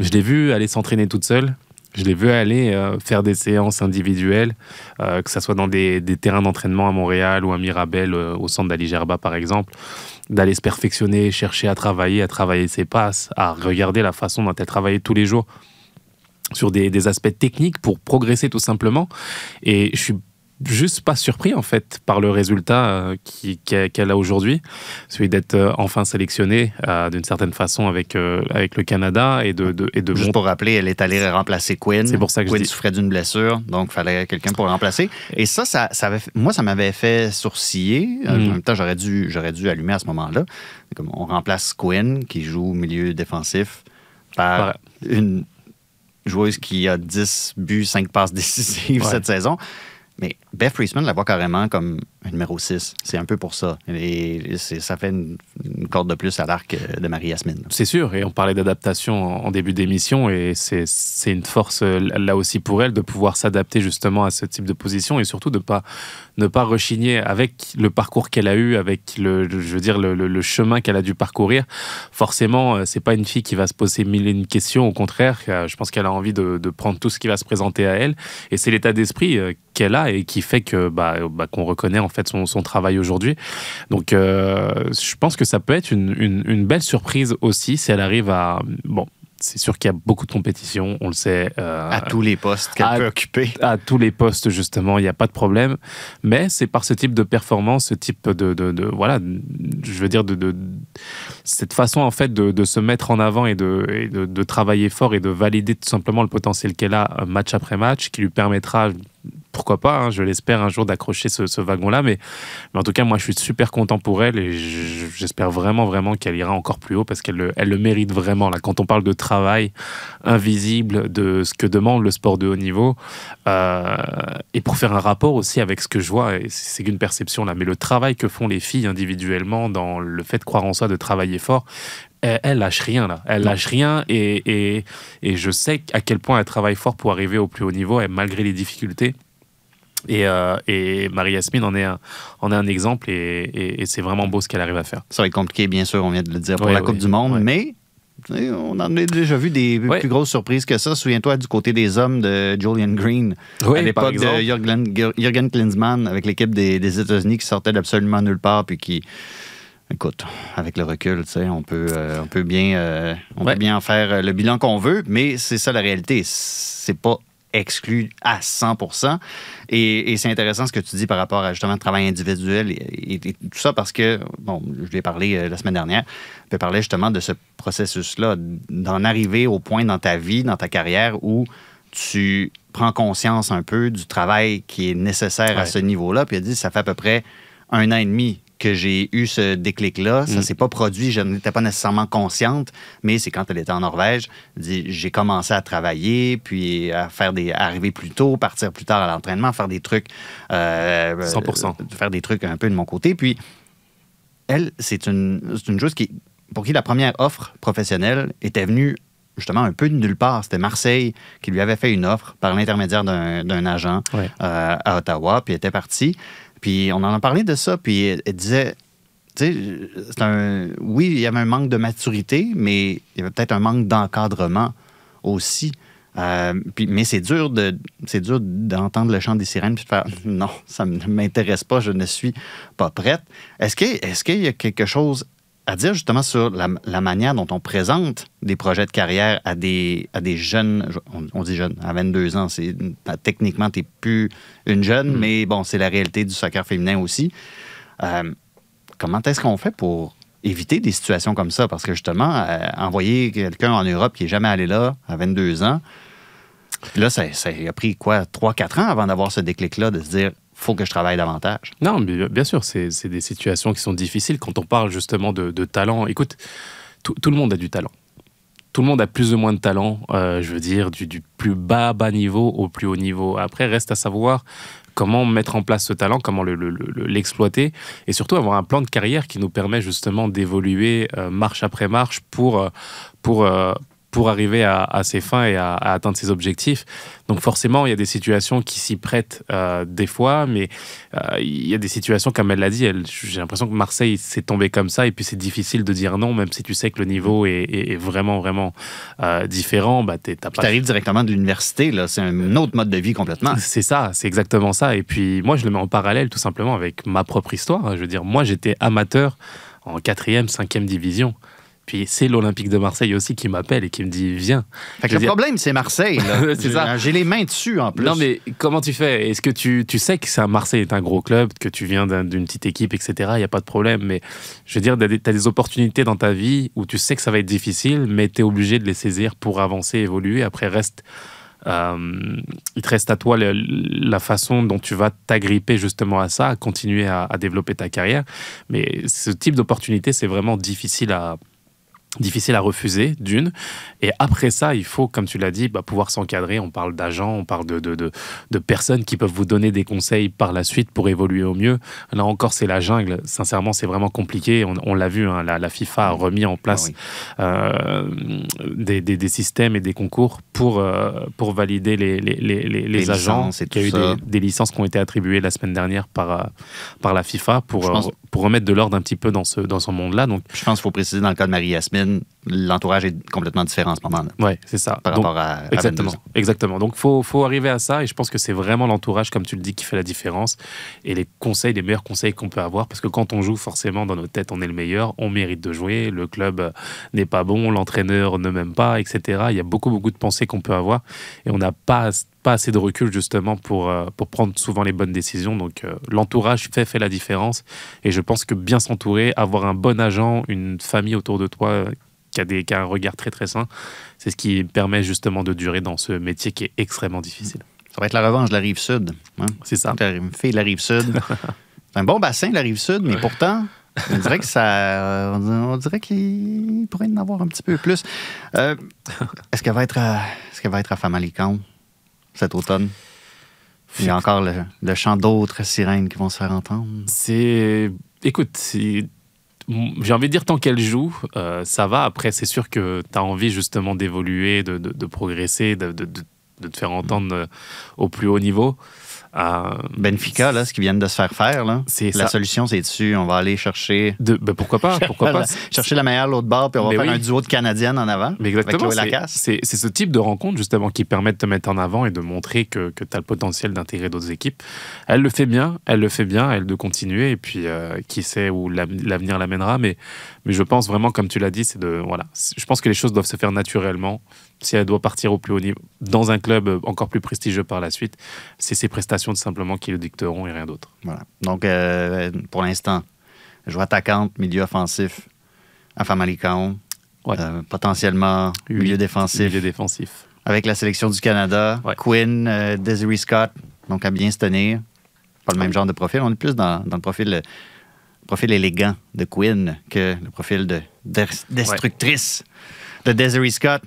Je l'ai vu aller s'entraîner toute seule. Je l'ai vu aller faire des séances individuelles, que ce soit dans des terrains d'entraînement à Montréal ou à Mirabel, au centre d'Ali Gerba, par exemple, d'aller se perfectionner, chercher à travailler ses passes, à regarder la façon dont elle travaillait tous les jours sur des aspects techniques pour progresser tout simplement. Et je suis juste pas surpris, en fait, par le résultat qu'elle a aujourd'hui, celui d'être enfin sélectionnée d'une certaine façon avec le Canada et de juste pour rappeler, elle est allée remplacer Quinn. C'est pour ça que Quinn souffrait d'une blessure, donc il fallait quelqu'un pour la remplacer. Et ça m'avait fait sourciller. En même temps, j'aurais dû allumer à ce moment-là. Comme on remplace Quinn, qui joue milieu défensif, par une joueuse qui a 10 buts, 5 passes décisives cette saison. Mais Beth Priestman la voit carrément comme un numéro 6. C'est un peu pour ça. Et ça fait une corde de plus à l'arc de Marie-Yasmine. C'est sûr. Et on parlait d'adaptation en début d'émission. Et c'est une force, là aussi, pour elle, de pouvoir s'adapter justement à ce type de position. Et surtout de ne pas rechigner avec le parcours qu'elle a eu, avec le chemin qu'elle a dû parcourir. Forcément, c'est pas une fille qui va se poser mille et une questions. Au contraire, je pense qu'elle a envie de prendre tout ce qui va se présenter à elle. Et c'est l'état d'esprit qu'elle a et qui fait que qu'on reconnaît en fait son travail aujourd'hui. Donc je pense que ça peut être une belle surprise aussi si elle arrive à... Bon, c'est sûr qu'il y a beaucoup de compétition, on le sait. À tous les postes qu'elle peut occuper. À tous les postes, justement, il n'y a pas de problème. Mais c'est par ce type de performance, ce type de cette façon, en fait, de se mettre en avant et de travailler fort et de valider tout simplement le potentiel qu'elle a match après match, qui lui permettra... Pourquoi pas, hein, je l'espère un jour d'accrocher ce wagon-là, mais en tout cas, moi, je suis super content pour elle et j'espère vraiment, vraiment qu'elle ira encore plus haut parce qu'elle le mérite vraiment. Là, quand on parle de travail invisible, de ce que demande le sport de haut niveau, et pour faire un rapport aussi avec ce que je vois, et c'est qu'une perception là, mais le travail que font les filles individuellement dans le fait de croire en soi, de travailler fort, elle lâche rien là, elle lâche rien et je sais à quel point elle travaille fort pour arriver au plus haut niveau et malgré les difficultés et Marie-Yasmine en est un exemple et c'est vraiment beau ce qu'elle arrive à faire. Ça va être compliqué bien sûr, on vient de le dire pour la Coupe du Monde, mais On en a déjà vu des plus grosses surprises que ça. Souviens-toi du côté des hommes de Julian Green à l'époque de Jürgen Klinsmann avec l'équipe des États-Unis qui sortait d'absolument nulle part puis qui... Écoute, avec le recul, on peut bien en faire le bilan qu'on veut, mais c'est ça la réalité. C'est pas exclu à 100%. Et c'est intéressant ce que tu dis par rapport à justement le travail individuel et tout ça parce que, bon, je l'ai parlé la semaine dernière, je parlais justement de ce processus-là, d'en arriver au point dans ta vie, dans ta carrière où tu prends conscience un peu du travail qui est nécessaire à ce niveau-là. Puis il a dit, ça fait à peu près 1 an et demi que j'ai eu ce déclic-là. Ça ne s'est pas produit, je n'étais pas nécessairement consciente, mais c'est quand elle était en Norvège, j'ai commencé à travailler, puis à faire arriver plus tôt, partir plus tard à l'entraînement, faire des trucs... 100%. Faire des trucs un peu de mon côté. Puis, elle, c'est une chose pour qui la première offre professionnelle était venue justement un peu de nulle part. C'était Marseille qui lui avait fait une offre par l'intermédiaire d'un agent à Ottawa, puis elle était partie. Puis on en a parlé de ça, puis elle disait, tu sais, oui, il y avait un manque de maturité, mais il y avait peut-être un manque d'encadrement aussi. Mais c'est dur d'entendre le chant des sirènes puis de faire « Non, ça ne m'intéresse pas, je ne suis pas prête ». Est-ce qu'il y a quelque chose à dire justement sur la manière dont on présente des projets de carrière à des jeunes, on dit jeunes, à 22 ans, techniquement, tu n'es plus une jeune, mais bon, c'est la réalité du soccer féminin aussi. Comment est-ce qu'on fait pour éviter des situations comme ça? Parce que justement, envoyer quelqu'un en Europe qui n'est jamais allé là à 22 ans, là, ça a pris quoi, 3-4 ans avant d'avoir ce déclic-là, de se dire... faut que je travaille davantage. Non, mais bien sûr, c'est des situations qui sont difficiles. Quand on parle justement de talent, écoute, tout le monde a du talent. Tout le monde a plus ou moins de talent, je veux dire, du plus bas niveau au plus haut niveau. Après, reste à savoir comment mettre en place ce talent, comment l'exploiter, et surtout avoir un plan de carrière qui nous permet justement d'évoluer marche après marche pour arriver à ses fins et à atteindre ses objectifs. Donc forcément, il y a des situations qui s'y prêtent des fois, mais il y a des situations, comme elle l'a dit, j'ai l'impression que Marseille s'est tombé comme ça, et puis c'est difficile de dire non, même si tu sais que le niveau est vraiment, vraiment différent. Bah, t'arrives directement de l'université, là, c'est un autre mode de vie complètement. C'est ça, c'est exactement ça. Et puis moi, je le mets en parallèle tout simplement avec ma propre histoire. Je veux dire, moi, j'étais amateur en 4e, 5e division. Puis c'est l'Olympique de Marseille aussi qui m'appelle et qui me dit « Viens ». Le problème, c'est Marseille. C'est ça. J'ai les mains dessus en plus. Non, mais comment tu fais? Est-ce que tu sais que Marseille est un gros club, que tu viens d'une petite équipe, etc. Il n'y a pas de problème. Mais je veux dire, tu as des opportunités dans ta vie où tu sais que ça va être difficile, mais tu es obligé de les saisir pour avancer, évoluer. Après, il te reste à toi la façon dont tu vas t'agripper justement à ça, à continuer à développer ta carrière. Mais ce type d'opportunité, c'est vraiment difficile à refuser, d'une. Et après ça, il faut, comme tu l'as dit, pouvoir s'encadrer. On parle d'agents, on parle de personnes qui peuvent vous donner des conseils par la suite pour évoluer au mieux. Là encore, c'est la jungle. Sincèrement, c'est vraiment compliqué. On l'a vu, hein, la FIFA a remis en place des systèmes et des concours pour valider les agents. Il y a eu des licences qui ont été attribuées la semaine dernière par la FIFA pour remettre de l'ordre un petit peu dans ce monde-là. Donc, je pense qu'il faut préciser, dans le cas de Marie-Yasmine, l'entourage est complètement différent en ce moment. Oui, c'est ça. Par rapport à... Exactement. Exactement. Donc, il faut arriver à ça. Et je pense que c'est vraiment l'entourage, comme tu le dis, qui fait la différence. Et les meilleurs conseils qu'on peut avoir. Parce que quand on joue, forcément, dans nos têtes, on est le meilleur. On mérite de jouer. Le club n'est pas bon. L'entraîneur ne m'aime pas, etc. Il y a beaucoup, beaucoup de pensées qu'on peut avoir. Et on n'a pas assez de recul, justement, pour prendre souvent les bonnes décisions. Donc, l'entourage fait la différence. Et je pense que bien s'entourer, avoir un bon agent, une famille autour de toi qui a un regard très très sain, c'est ce qui permet justement de durer dans ce métier qui est extrêmement difficile. Ça va être la revanche de la Rive-Sud. Hein? C'est ça. Une fille de la Rive-Sud. C'est un bon bassin, la Rive-Sud, mais pourtant, on dirait qu'il pourrait en avoir un petit peu plus. Est-ce qu'elle va être à Famalicão cet automne? Il y a encore le chant d'autres sirènes qui vont se faire entendre. Écoute, j'ai envie de dire, tant qu'elle joue, ça va. Après, c'est sûr que tu as envie justement d'évoluer, de progresser, de te faire entendre au plus haut niveau. Benfica, là, ce qu'ils viennent de se faire faire, là, la ça. Solution, c'est dessus. On va aller chercher... ben pourquoi pas? Chercher la meilleure l'autre bord, puis on va faire un duo de Canadiennes en avant. Mais exactement, c'est ce type de rencontre, justement, qui permet de te mettre en avant et de montrer que tu as le potentiel d'intégrer d'autres équipes. Elle le fait bien, elle doit continuer, et puis qui sait où l'avenir l'amènera, mais je pense vraiment, comme tu l'as dit, c'est de... Voilà, je pense que les choses doivent se faire naturellement. Si elle doit partir au plus haut niveau, dans un club encore plus prestigieux par la suite, c'est ses prestations simplement qui le dicteront et rien d'autre. Voilà. Donc, pour l'instant, joueur attaquante, milieu offensif, à Famalicão, ouais. Potentiellement milieu défensif. Avec la sélection du Canada, ouais. Quinn, Desiree Scott, donc à bien se tenir. Pas le même genre de profil. On est plus dans le profil élégant de Quinn que le profil de destructrice de Desiree Scott.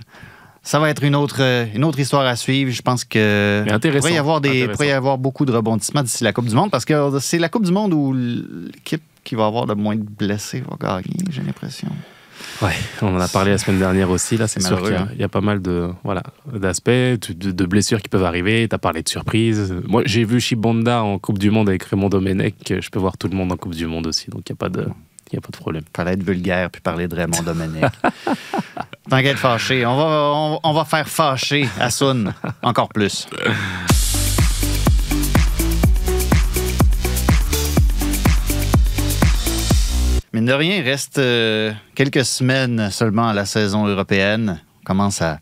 Ça va être une autre histoire à suivre. Je pense que il pourrait y avoir beaucoup de rebondissements d'ici la Coupe du Monde, parce que c'est la Coupe du Monde où l'équipe qui va avoir le moins de blessés va gagner, j'ai l'impression. Ouais, on en a parlé la semaine dernière aussi. Là, c'est sûr qu'il y a pas mal d'aspects, de blessures qui peuvent arriver. Tu as parlé de surprises. Moi, j'ai vu Chibonda en Coupe du Monde avec Raymond Domenech. Je peux voir tout le monde en Coupe du Monde aussi, donc il n'y a pas de... Il n'y a pas de problème. Il fallait être vulgaire puis parler de Raymond Domenech. T'inquiète, fâché. On va faire fâcher Aswan encore plus. Mine de rien, il reste quelques semaines seulement à la saison européenne. On commence à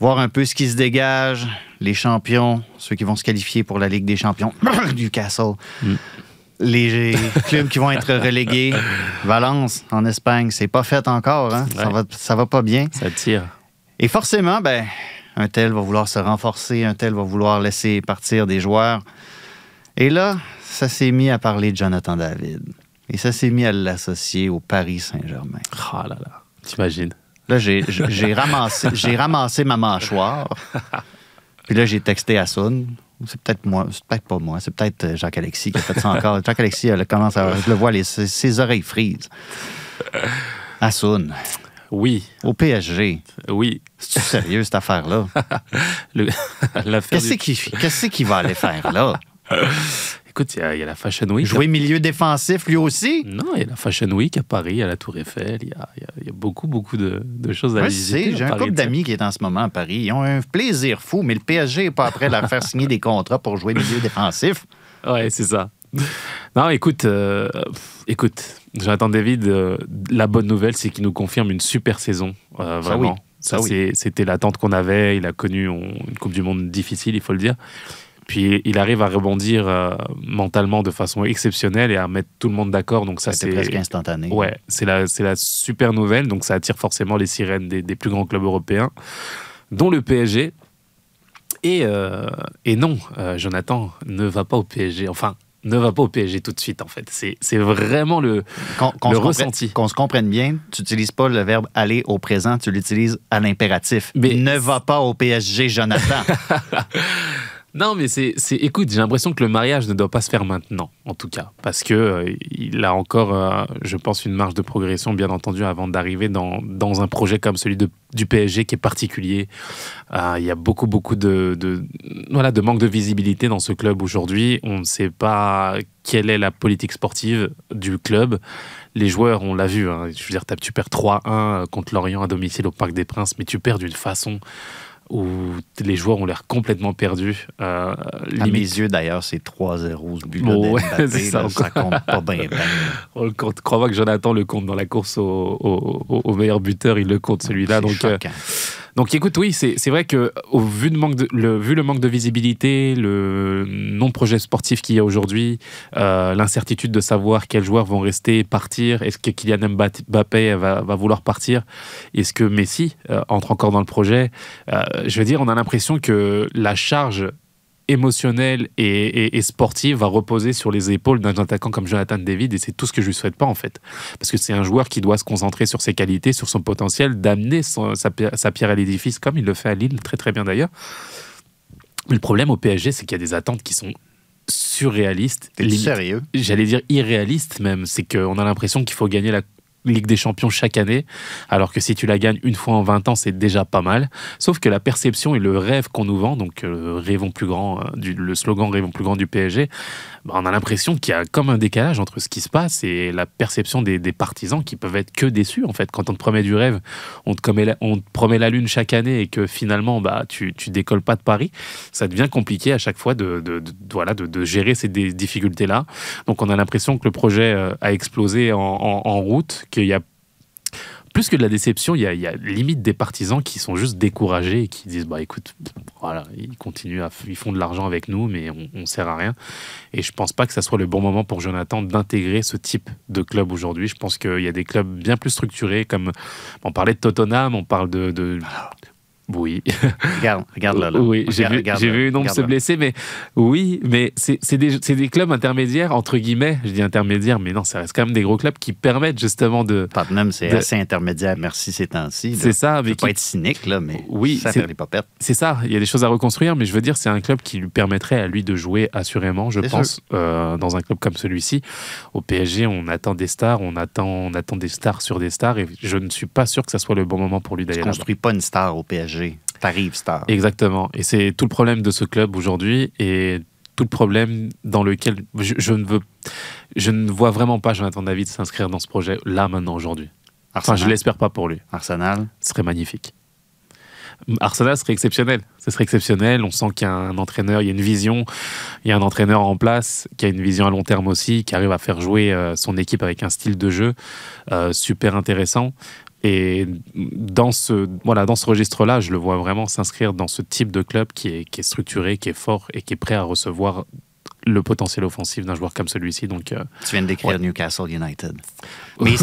voir un peu ce qui se dégage. Les champions, ceux qui vont se qualifier pour la Ligue des Champions, Newcastle. Mm. Les clubs qui vont être relégués. Valence, en Espagne, c'est pas fait encore. Hein? Ouais. Ça va pas bien. Ça tire. Et forcément, un tel va vouloir se renforcer, un tel va vouloir laisser partir des joueurs. Et là, ça s'est mis à parler de Jonathan David. Et ça s'est mis à l'associer au Paris Saint-Germain. Oh là là, t'imagines. Là, j'ai ramassé ma mâchoire. Puis là, j'ai texté Aswan. C'est peut-être moi, c'est peut-être pas moi, c'est peut-être Jacques-Alexis qui a fait ça encore. Jacques-Alexis, je le vois, ses oreilles frisent. Aswan. Oui. Au PSG. Oui. C'est-tu sérieux, cette affaire-là? Qu'est-ce qu'il va aller faire, là? Écoute, il y a la Fashion Week. Jouer milieu défensif, lui aussi? Non, il y a la Fashion Week à Paris, à la Tour Eiffel. Il y a beaucoup de choses à visiter. J'ai un couple d'amis qui est en ce moment à Paris. Ils ont un plaisir fou, mais le PSG n'est pas après leur faire signer des contrats pour jouer milieu défensif. Ouais, c'est ça. Non, écoute, Jonathan David, la bonne nouvelle, c'est qu'il nous confirme une super saison. Vraiment. Ça, oui. C'était l'attente qu'on avait. Il a connu une Coupe du Monde difficile, il faut le dire. Puis il arrive à rebondir mentalement de façon exceptionnelle et à mettre tout le monde d'accord. Donc ça, c'est presque instantané. Ouais, c'est la super nouvelle. Donc ça attire forcément les sirènes des plus grands clubs européens, dont le PSG. Et non, Jonathan ne va pas au PSG. Enfin, ne va pas au PSG tout de suite, en fait. C'est vraiment le ressenti. Qu'on se comprenne bien, tu n'utilises pas le verbe « aller » au présent, tu l'utilises à l'impératif. Mais ne va pas au PSG, Jonathan. Non, mais écoute, j'ai l'impression que le mariage ne doit pas se faire maintenant, en tout cas, parce que il a encore, je pense, une marge de progression, bien entendu, avant d'arriver dans un projet comme celui du PSG qui est particulier. Il y a beaucoup de manque de visibilité dans ce club aujourd'hui. On ne sait pas quelle est la politique sportive du club. Les joueurs, on l'a vu, hein, je veux dire, tu perds 3-1 contre Lorient à domicile au Parc des Princes, mais tu perds d'une façon où les joueurs ont l'air complètement perdus. À mes yeux, d'ailleurs, c'est 3-0 ce but-là. Oh, ouais, ça compte pas bien. On le compte. Crois-moi que Jonathan le compte dans la course au meilleur buteur. Il le compte, celui-là. Donc écoute, oui, c'est vrai que vu le manque de visibilité, le non-projet sportif qu'il y a aujourd'hui, l'incertitude de savoir quels joueurs vont rester, partir, est-ce que Kylian Mbappé va vouloir partir, est-ce que Messi entre encore dans le projet, je veux dire, on a l'impression que la charge émotionnelle et sportive va reposer sur les épaules d'un attaquant comme Jonathan David, et c'est tout ce que je lui souhaite pas, en fait, parce que c'est un joueur qui doit se concentrer sur ses qualités, sur son potentiel, d'amener sa pierre à l'édifice comme il le fait à Lille, très très bien d'ailleurs. Mais le problème au PSG, c'est qu'il y a des attentes qui sont surréalistes, limite, sérieux, j'allais dire irréalistes même. C'est qu'on a l'impression qu'il faut gagner la Ligue des Champions chaque année, alors que si tu la gagnes une fois en 20 ans, c'est déjà pas mal. Sauf que la perception et le rêve qu'on nous vend, donc rêvons plus grand, le slogan rêvons plus grand du PSG, bah, on a l'impression qu'il y a comme un décalage entre ce qui se passe et la perception des partisans qui peuvent être que déçus en fait. Quand on te promet du rêve, on te promet la lune chaque année et que finalement bah, tu décolles pas de Paris, ça devient compliqué à chaque fois de gérer ces difficultés-là. Donc on a l'impression que le projet a explosé en route, qu'il y a plus que de la déception, il y a limite des partisans qui sont juste découragés et qui disent bah écoute, voilà, ils continuent, ils font de l'argent avec nous, mais on sert à rien. Et je pense pas que ça soit le bon moment pour Jonathan d'intégrer ce type de club aujourd'hui. Je pense qu'il y a des clubs bien plus structurés, comme on parlait de Tottenham, on parle de oui. Regarde là. Oui, j'ai vu une ombre se blesser, mais oui, mais c'est des clubs intermédiaires, entre guillemets. Je dis intermédiaires, mais non, ça reste quand même des gros clubs qui permettent justement de. Tottenham, c'est assez intermédiaire, merci ces temps-ci. C'est ça. Mais je peux pas être cynique, là, mais oui, ça fait les papettes. C'est ça, il y a des choses à reconstruire, mais je veux dire, c'est un club qui lui permettrait à lui de jouer assurément, je pense, dans un club comme celui-ci. Au PSG, on attend des stars, on attend des stars sur des stars, et je ne suis pas sûr que ça soit le bon moment pour lui d'aller là-bas. Tu ne construis pas une star au PSG. T'arrives star. Exactement. Et c'est tout le problème de ce club aujourd'hui et tout le problème dans lequel je ne vois vraiment pas Jonathan David s'inscrire dans ce projet là, maintenant, aujourd'hui. Enfin, je l'espère pas pour lui. Arsenal. Ce serait magnifique. Arsenal serait exceptionnel. Ce serait exceptionnel. On sent qu'il y a un entraîneur, il y a une vision, il y a un entraîneur en place qui a une vision à long terme aussi, qui arrive à faire jouer son équipe avec un style de jeu super intéressant. Et dans ce registre-là, je le vois vraiment s'inscrire dans ce type de club qui est structuré, qui est fort et qui est prêt à recevoir le potentiel offensif d'un joueur comme celui-ci. Donc, tu viens de décrire Newcastle United. Mais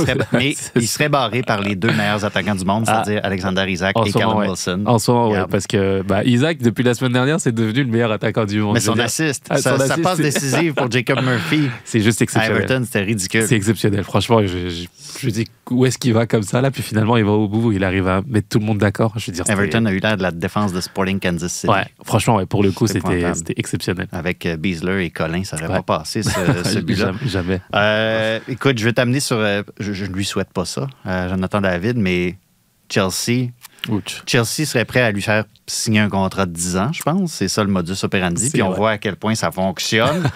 il serait barré par les deux meilleurs attaquants du monde, c'est-à-dire Alexander Isak et Callum Wilson. En ce moment, oui, parce que Isak, depuis la semaine dernière, c'est devenu le meilleur attaquant du monde. Mais son assist, sa passe décisive pour Jacob Murphy. C'est juste exceptionnel. Everton, c'était ridicule. C'est exceptionnel. Franchement, je dis où est-ce qu'il va comme ça, là, puis finalement, il va au bout, il arrive à mettre tout le monde d'accord. Je veux dire, Everton a eu l'air de la défense de Sporting Kansas City. Ouais, franchement, ouais, pour le coup, c'était exceptionnel. Avec Beasley et Colin, ça n'aurait pas passé ce but-là. Jamais. Écoute, je vais t'amener sur... je ne lui souhaite pas ça, Jonathan David, mais Chelsea... Ouch. Chelsea serait prêt à lui faire signer un contrat de 10 ans, je pense. C'est ça le modus operandi. Puis on voit à quel point ça fonctionne.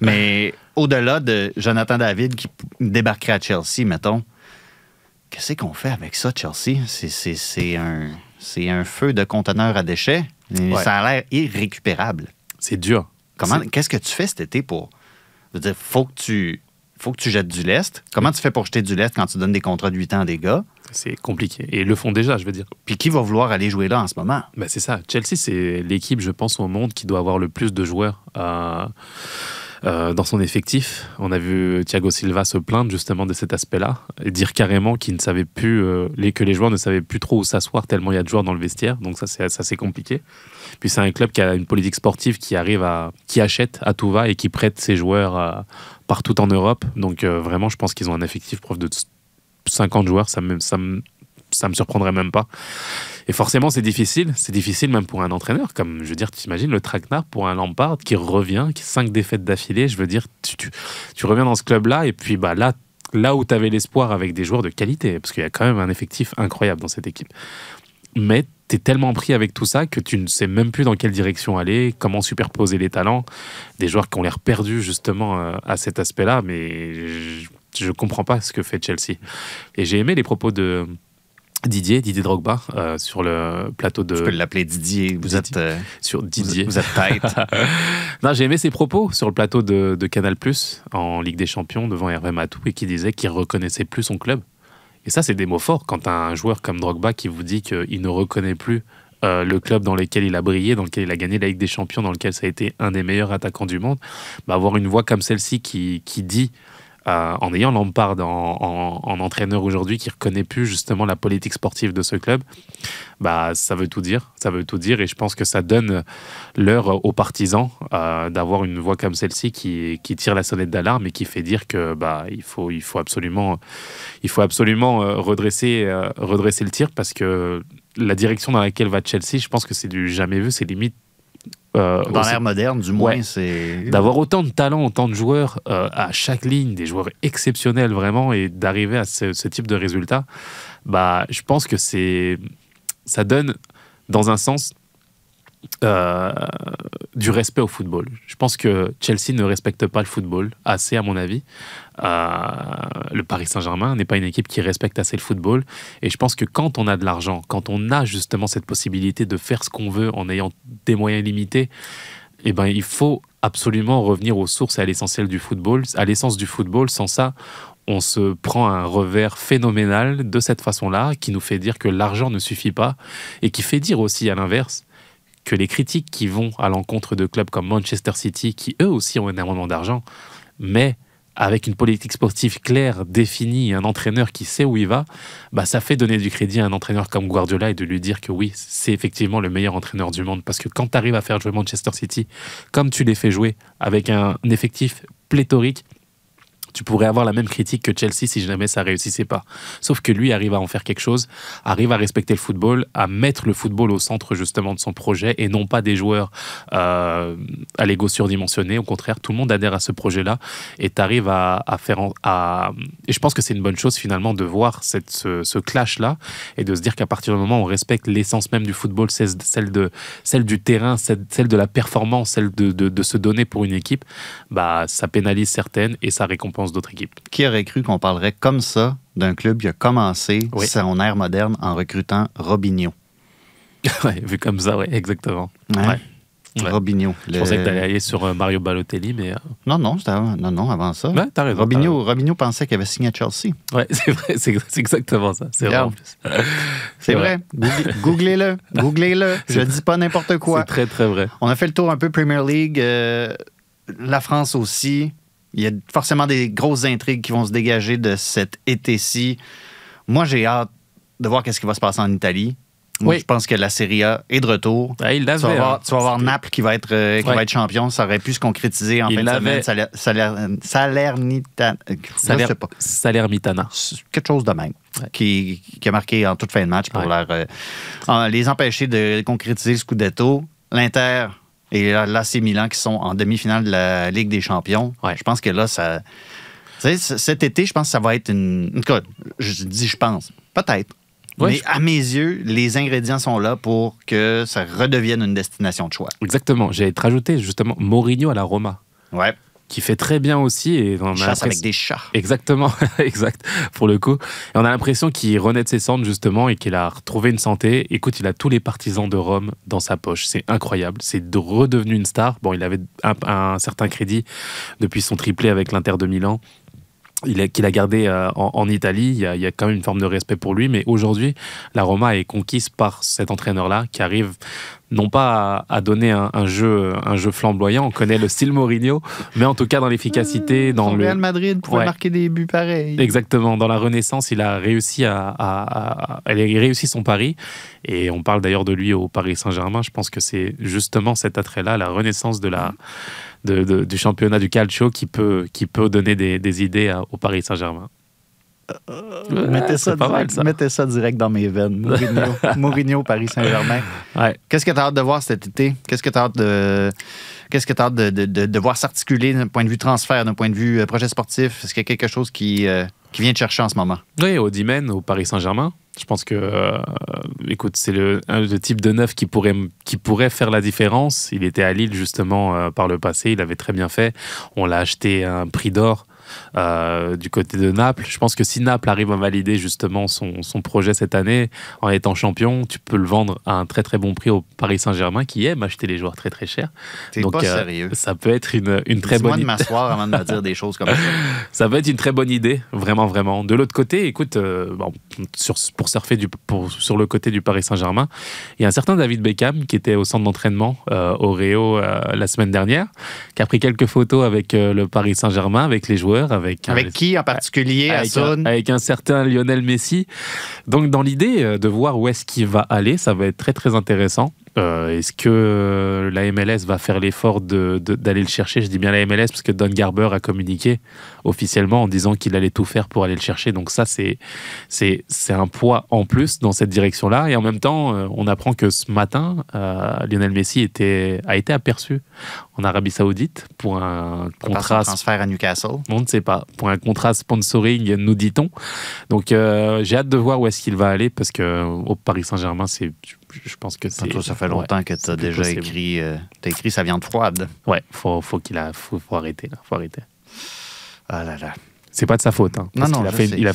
Mais au-delà de Jonathan David qui débarquerait à Chelsea, mettons, qu'est-ce qu'on fait avec ça, Chelsea? C'est un feu de conteneur à déchets. Ouais. Ça a l'air irrécupérable. C'est dur. Qu'est-ce que tu fais cet été pour... Je veux dire, faut que tu jettes du lest. Comment tu fais pour jeter du lest quand tu donnes des contrats de 8 ans à des gars? C'est compliqué. Et ils le font déjà, je veux dire. Puis qui va vouloir aller jouer là en ce moment? Ben c'est ça. Chelsea, c'est l'équipe, je pense, au monde qui doit avoir le plus de joueurs dans son effectif. On a vu Thiago Silva se plaindre justement de cet aspect-là, et dire carrément qu'il ne savait plus, que les joueurs ne savaient plus trop où s'asseoir tellement il y a de joueurs dans le vestiaire. Donc ça c'est compliqué. Puis c'est un club qui a une politique sportive qui achète à tout va et qui prête ses joueurs partout en Europe. Donc vraiment, je pense qu'ils ont un effectif proche de 50 joueurs. Ça me surprendrait même pas. Et forcément, c'est difficile même pour un entraîneur. Comme, je veux dire, t'imagines le traquenard pour un Lampard qui revient, qui 5 défaites d'affilée. Je veux dire, tu reviens dans ce club-là, et puis bah, là où t'avais l'espoir avec des joueurs de qualité, parce qu'il y a quand même un effectif incroyable dans cette équipe. Mais t'es tellement pris avec tout ça que tu ne sais même plus dans quelle direction aller, comment superposer les talents, des joueurs qui ont l'air perdus justement à cet aspect-là, mais je comprends pas ce que fait Chelsea. Et j'ai aimé les propos de... Didier Drogba sur le plateau de... Je peux l'appeler Didier, vous êtes... Sur Didier. Vous êtes tête. Non, j'ai aimé ses propos sur le plateau de Canal+, en Ligue des Champions, devant Hervé Matou, et qui disait qu'il ne reconnaissait plus son club. Et ça, c'est des mots forts quand t'as un joueur comme Drogba qui vous dit qu'il ne reconnaît plus le club dans lequel il a brillé, dans lequel il a gagné la Ligue des Champions, dans lequel ça a été un des meilleurs attaquants du monde. Bah, avoir une voix comme celle-ci qui dit... en ayant Lampard en entraîneur aujourd'hui qui ne reconnaît plus justement la politique sportive de ce club, bah, ça veut tout dire et je pense que ça donne l'heure aux partisans d'avoir une voix comme celle-ci qui tire la sonnette d'alarme et qui fait dire que bah, il faut absolument redresser le tir, parce que la direction dans laquelle va Chelsea, je pense que c'est du jamais vu, c'est limite dans l'ère moderne, du moins, ouais. c'est... D'avoir autant de talent, autant de joueurs à chaque ligne, des joueurs exceptionnels vraiment, et d'arriver à ce type de résultat, bah, je pense que c'est... ça donne, dans un sens, du respect au football. Je pense que Chelsea ne respecte pas le football assez, à mon avis. Le Paris Saint-Germain n'est pas une équipe qui respecte assez le football. Et je pense que quand on a de l'argent, quand on a justement cette possibilité de faire ce qu'on veut en ayant des moyens limités, eh ben, il faut absolument revenir aux sources et à l'essentiel du football. À l'essence du football, sans ça, on se prend un revers phénoménal de cette façon-là, qui nous fait dire que l'argent ne suffit pas et qui fait dire aussi, à l'inverse, que les critiques qui vont à l'encontre de clubs comme Manchester City, qui eux aussi ont énormément d'argent, mais avec une politique sportive claire, définie, un entraîneur qui sait où il va, bah ça fait donner du crédit à un entraîneur comme Guardiola et de lui dire que oui, c'est effectivement le meilleur entraîneur du monde. Parce que quand tu arrives à faire jouer Manchester City, comme tu les fais jouer, avec un effectif pléthorique, tu pourrais avoir la même critique que Chelsea si jamais ça réussissait pas. Sauf que lui arrive à en faire quelque chose, arrive à respecter le football, à mettre le football au centre justement de son projet et non pas des joueurs à l'ego surdimensionné. Au contraire, tout le monde adhère à ce projet-là et t'arrives à faire... Et je pense que c'est une bonne chose finalement de voir ce clash-là et de se dire qu'à partir du moment où on respecte l'essence même du football, celle du terrain, celle de la performance, celle de se donner pour une équipe, bah, ça pénalise certaines et ça récompense d'autres équipes. Qui aurait cru qu'on parlerait comme ça d'un club qui a commencé son ère moderne en recrutant Robinho? Oui, vu comme ça, oui, exactement. Hein? Ouais. Robinho. Je pensais que tu allais aller sur Mario Balotelli, mais... Non, avant ça. Ouais, t'as raison, Robinho pensait qu'il avait signé à Chelsea. Oui, c'est vrai, c'est exactement ça. C'est vrai en plus. C'est vrai. Googlez-le. Googlez-le. Je ne dis pas n'importe quoi. C'est très, très vrai. On a fait le tour un peu Premier League, la France aussi. Il y a forcément des grosses intrigues qui vont se dégager de cet été-ci. Moi, j'ai hâte de voir qu'est-ce qui va se passer en Italie. Moi, je pense que la Serie A est de retour. Ah, tu vas voir Naples qui va être qui va être champion. Ça aurait pu se concrétiser en fin de semaine. Salernitana. Quelque chose de même. Ouais. Qui a marqué en toute fin de match pour les empêcher de concrétiser le Scudetto. L'Inter... Et là, c'est Milan qui sont en demi-finale de la Ligue des Champions. Ouais. Je pense que là, ça... Tu sais, cet été, je pense que ça va être une... En tout cas, je dis je pense. Peut-être. Ouais, mais à mes yeux, les ingrédients sont là pour que ça redevienne une destination de choix. Exactement. J'allais te rajouter, justement, Mourinho à la Roma. Ouais. Qui fait très bien aussi. Et on a chasse avec des chats. Exactement, exact, pour le coup. Et on a l'impression qu'il renaît de ses cendres, justement, et qu'il a retrouvé une santé. Écoute, il a tous les partisans de Rome dans sa poche. C'est incroyable. C'est redevenu une star. Bon, il avait un certain crédit depuis son triplé avec l'Inter de Milan. Qu'il a gardé en Italie, il y a quand même une forme de respect pour lui, mais aujourd'hui, la Roma est conquise par cet entraîneur-là qui arrive non pas à donner un jeu flamboyant, on connaît le style Mourinho, mais en tout cas dans l'efficacité, dans le Real Madrid pouvait marquer des buts pareils. Exactement, dans la Renaissance, il a réussi réussi son pari, et on parle d'ailleurs de lui au Paris Saint-Germain. Je pense que c'est justement cet attrait-là, la renaissance de la du championnat du calcio qui peut donner des idées au Paris Saint-Germain. Mettez ça direct dans mes veines. Mourinho Paris Saint-Germain. Ouais. Qu'est-ce que tu as hâte de voir cet été? Qu'est-ce que tu as hâte de voir s'articuler d'un point de vue transfert, d'un point de vue projet sportif? Est-ce qu'il y a quelque chose qui vient te chercher en ce moment? Oui, au Paris Saint-Germain. Je pense que, écoute, c'est le type de neuf qui pourrait faire la différence. Il était à Lille, justement, par le passé. Il avait très bien fait. On l'a acheté à un prix d'or du côté de Naples. Je pense que si Naples arrive à valider, justement, son projet cette année, en étant champion, tu peux le vendre à un très, très bon prix au Paris Saint-Germain, qui aime acheter les joueurs très, très chers. Donc, pas sérieux. Ça peut être une très bonne idée. Dis-moi de m'asseoir avant de me dire des choses comme ça. Ça peut être une très bonne idée, vraiment, vraiment. De l'autre côté, écoute, pour surfer sur le côté du Paris Saint-Germain, il y a un certain David Beckham qui était au centre d'entraînement au Rio la semaine dernière, qui a pris quelques photos avec le Paris Saint-Germain, avec les joueurs, avec qui en particulier, avec un certain Lionel Messi. Donc dans l'idée de voir où est-ce qu'il va aller, ça va être très, très intéressant. Est-ce que la MLS va faire l'effort d'aller le chercher? Je dis bien la MLS parce que Don Garber a communiqué officiellement en disant qu'il allait tout faire pour aller le chercher. Donc ça, c'est un poids en plus dans cette direction-là. Et en même temps, on apprend que ce matin, Lionel Messi a été aperçu en Arabie Saoudite pour un contrat... transfert à Newcastle. On ne sait pas. Pour un contrat sponsoring, nous dit-on. Donc j'ai hâte de voir où est-ce qu'il va aller parce qu'au Paris Saint-Germain, c'est... Je pense que c'est... Ça fait longtemps que tu as déjà écrit, t'as écrit sa viande froide. Ouais, faut arrêter là, faut arrêter. Ah là là. C'est pas de sa faute, hein, parce non, il a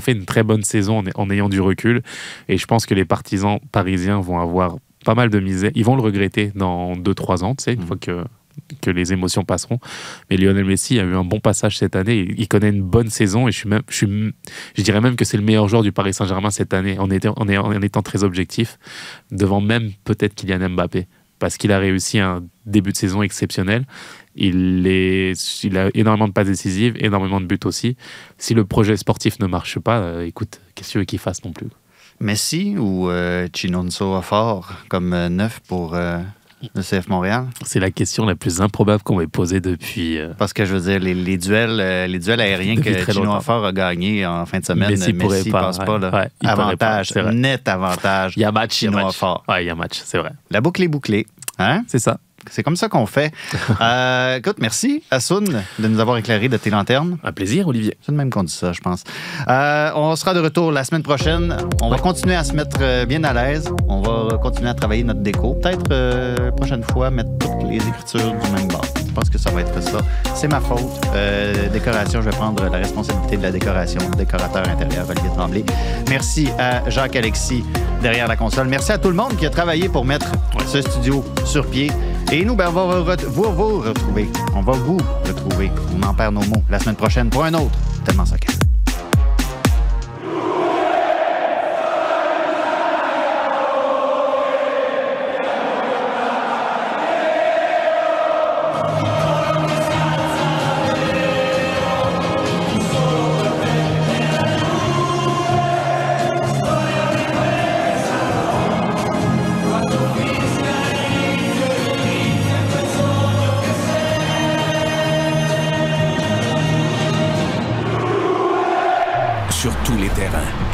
fait une très bonne saison en ayant du recul, et je pense que les partisans parisiens vont avoir pas mal de misère. Ils vont le regretter dans 2-3 ans, tu sais, une fois que les émotions passeront. Mais Lionel Messi a eu un bon passage cette année. Il connaît une bonne saison et je dirais même que c'est le meilleur joueur du Paris Saint-Germain cette année, en étant très objectif, devant même peut-être Kylian Mbappé, parce qu'il a réussi un début de saison exceptionnel. Il a énormément de passes décisives, énormément de buts aussi. Si le projet sportif ne marche pas, écoute, qu'est-ce qu'il veut qu'il fasse non plus? Messi ou Chinonso Afar comme neuf pour... Le CF Montréal? C'est la question la plus improbable qu'on m'ait posée depuis... Parce que, je veux dire, les duels aériens que Gino Affort a gagnés en fin de semaine, Messi ne passe pas. Là. Ouais, avantage, pas, net avantage. Il y a match, Gino Affort. Ouais, il y a match, c'est vrai. La boucle est bouclée. Hein? C'est ça. C'est comme ça qu'on fait. Écoute, merci, Assoun, de nous avoir éclairé de tes lanternes. Un plaisir, Olivier. C'est de même qu'on dit ça, je pense. On sera de retour la semaine prochaine. On va continuer à se mettre bien à l'aise. On va continuer à travailler notre déco. Peut-être, la prochaine fois, mettre toutes les écritures du même bord. Je pense que ça va être ça. C'est ma faute. Décoration, je vais prendre la responsabilité de la décoration. Décorateur intérieur, Olivier Tremblay. Merci à Jacques-Alexis derrière la console. Merci à tout le monde qui a travaillé pour mettre ce studio sur pied. Et nous, ben, on va vous retrouver. On en perd nos mots la semaine prochaine pour un autre Tellement Soccer.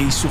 Et sur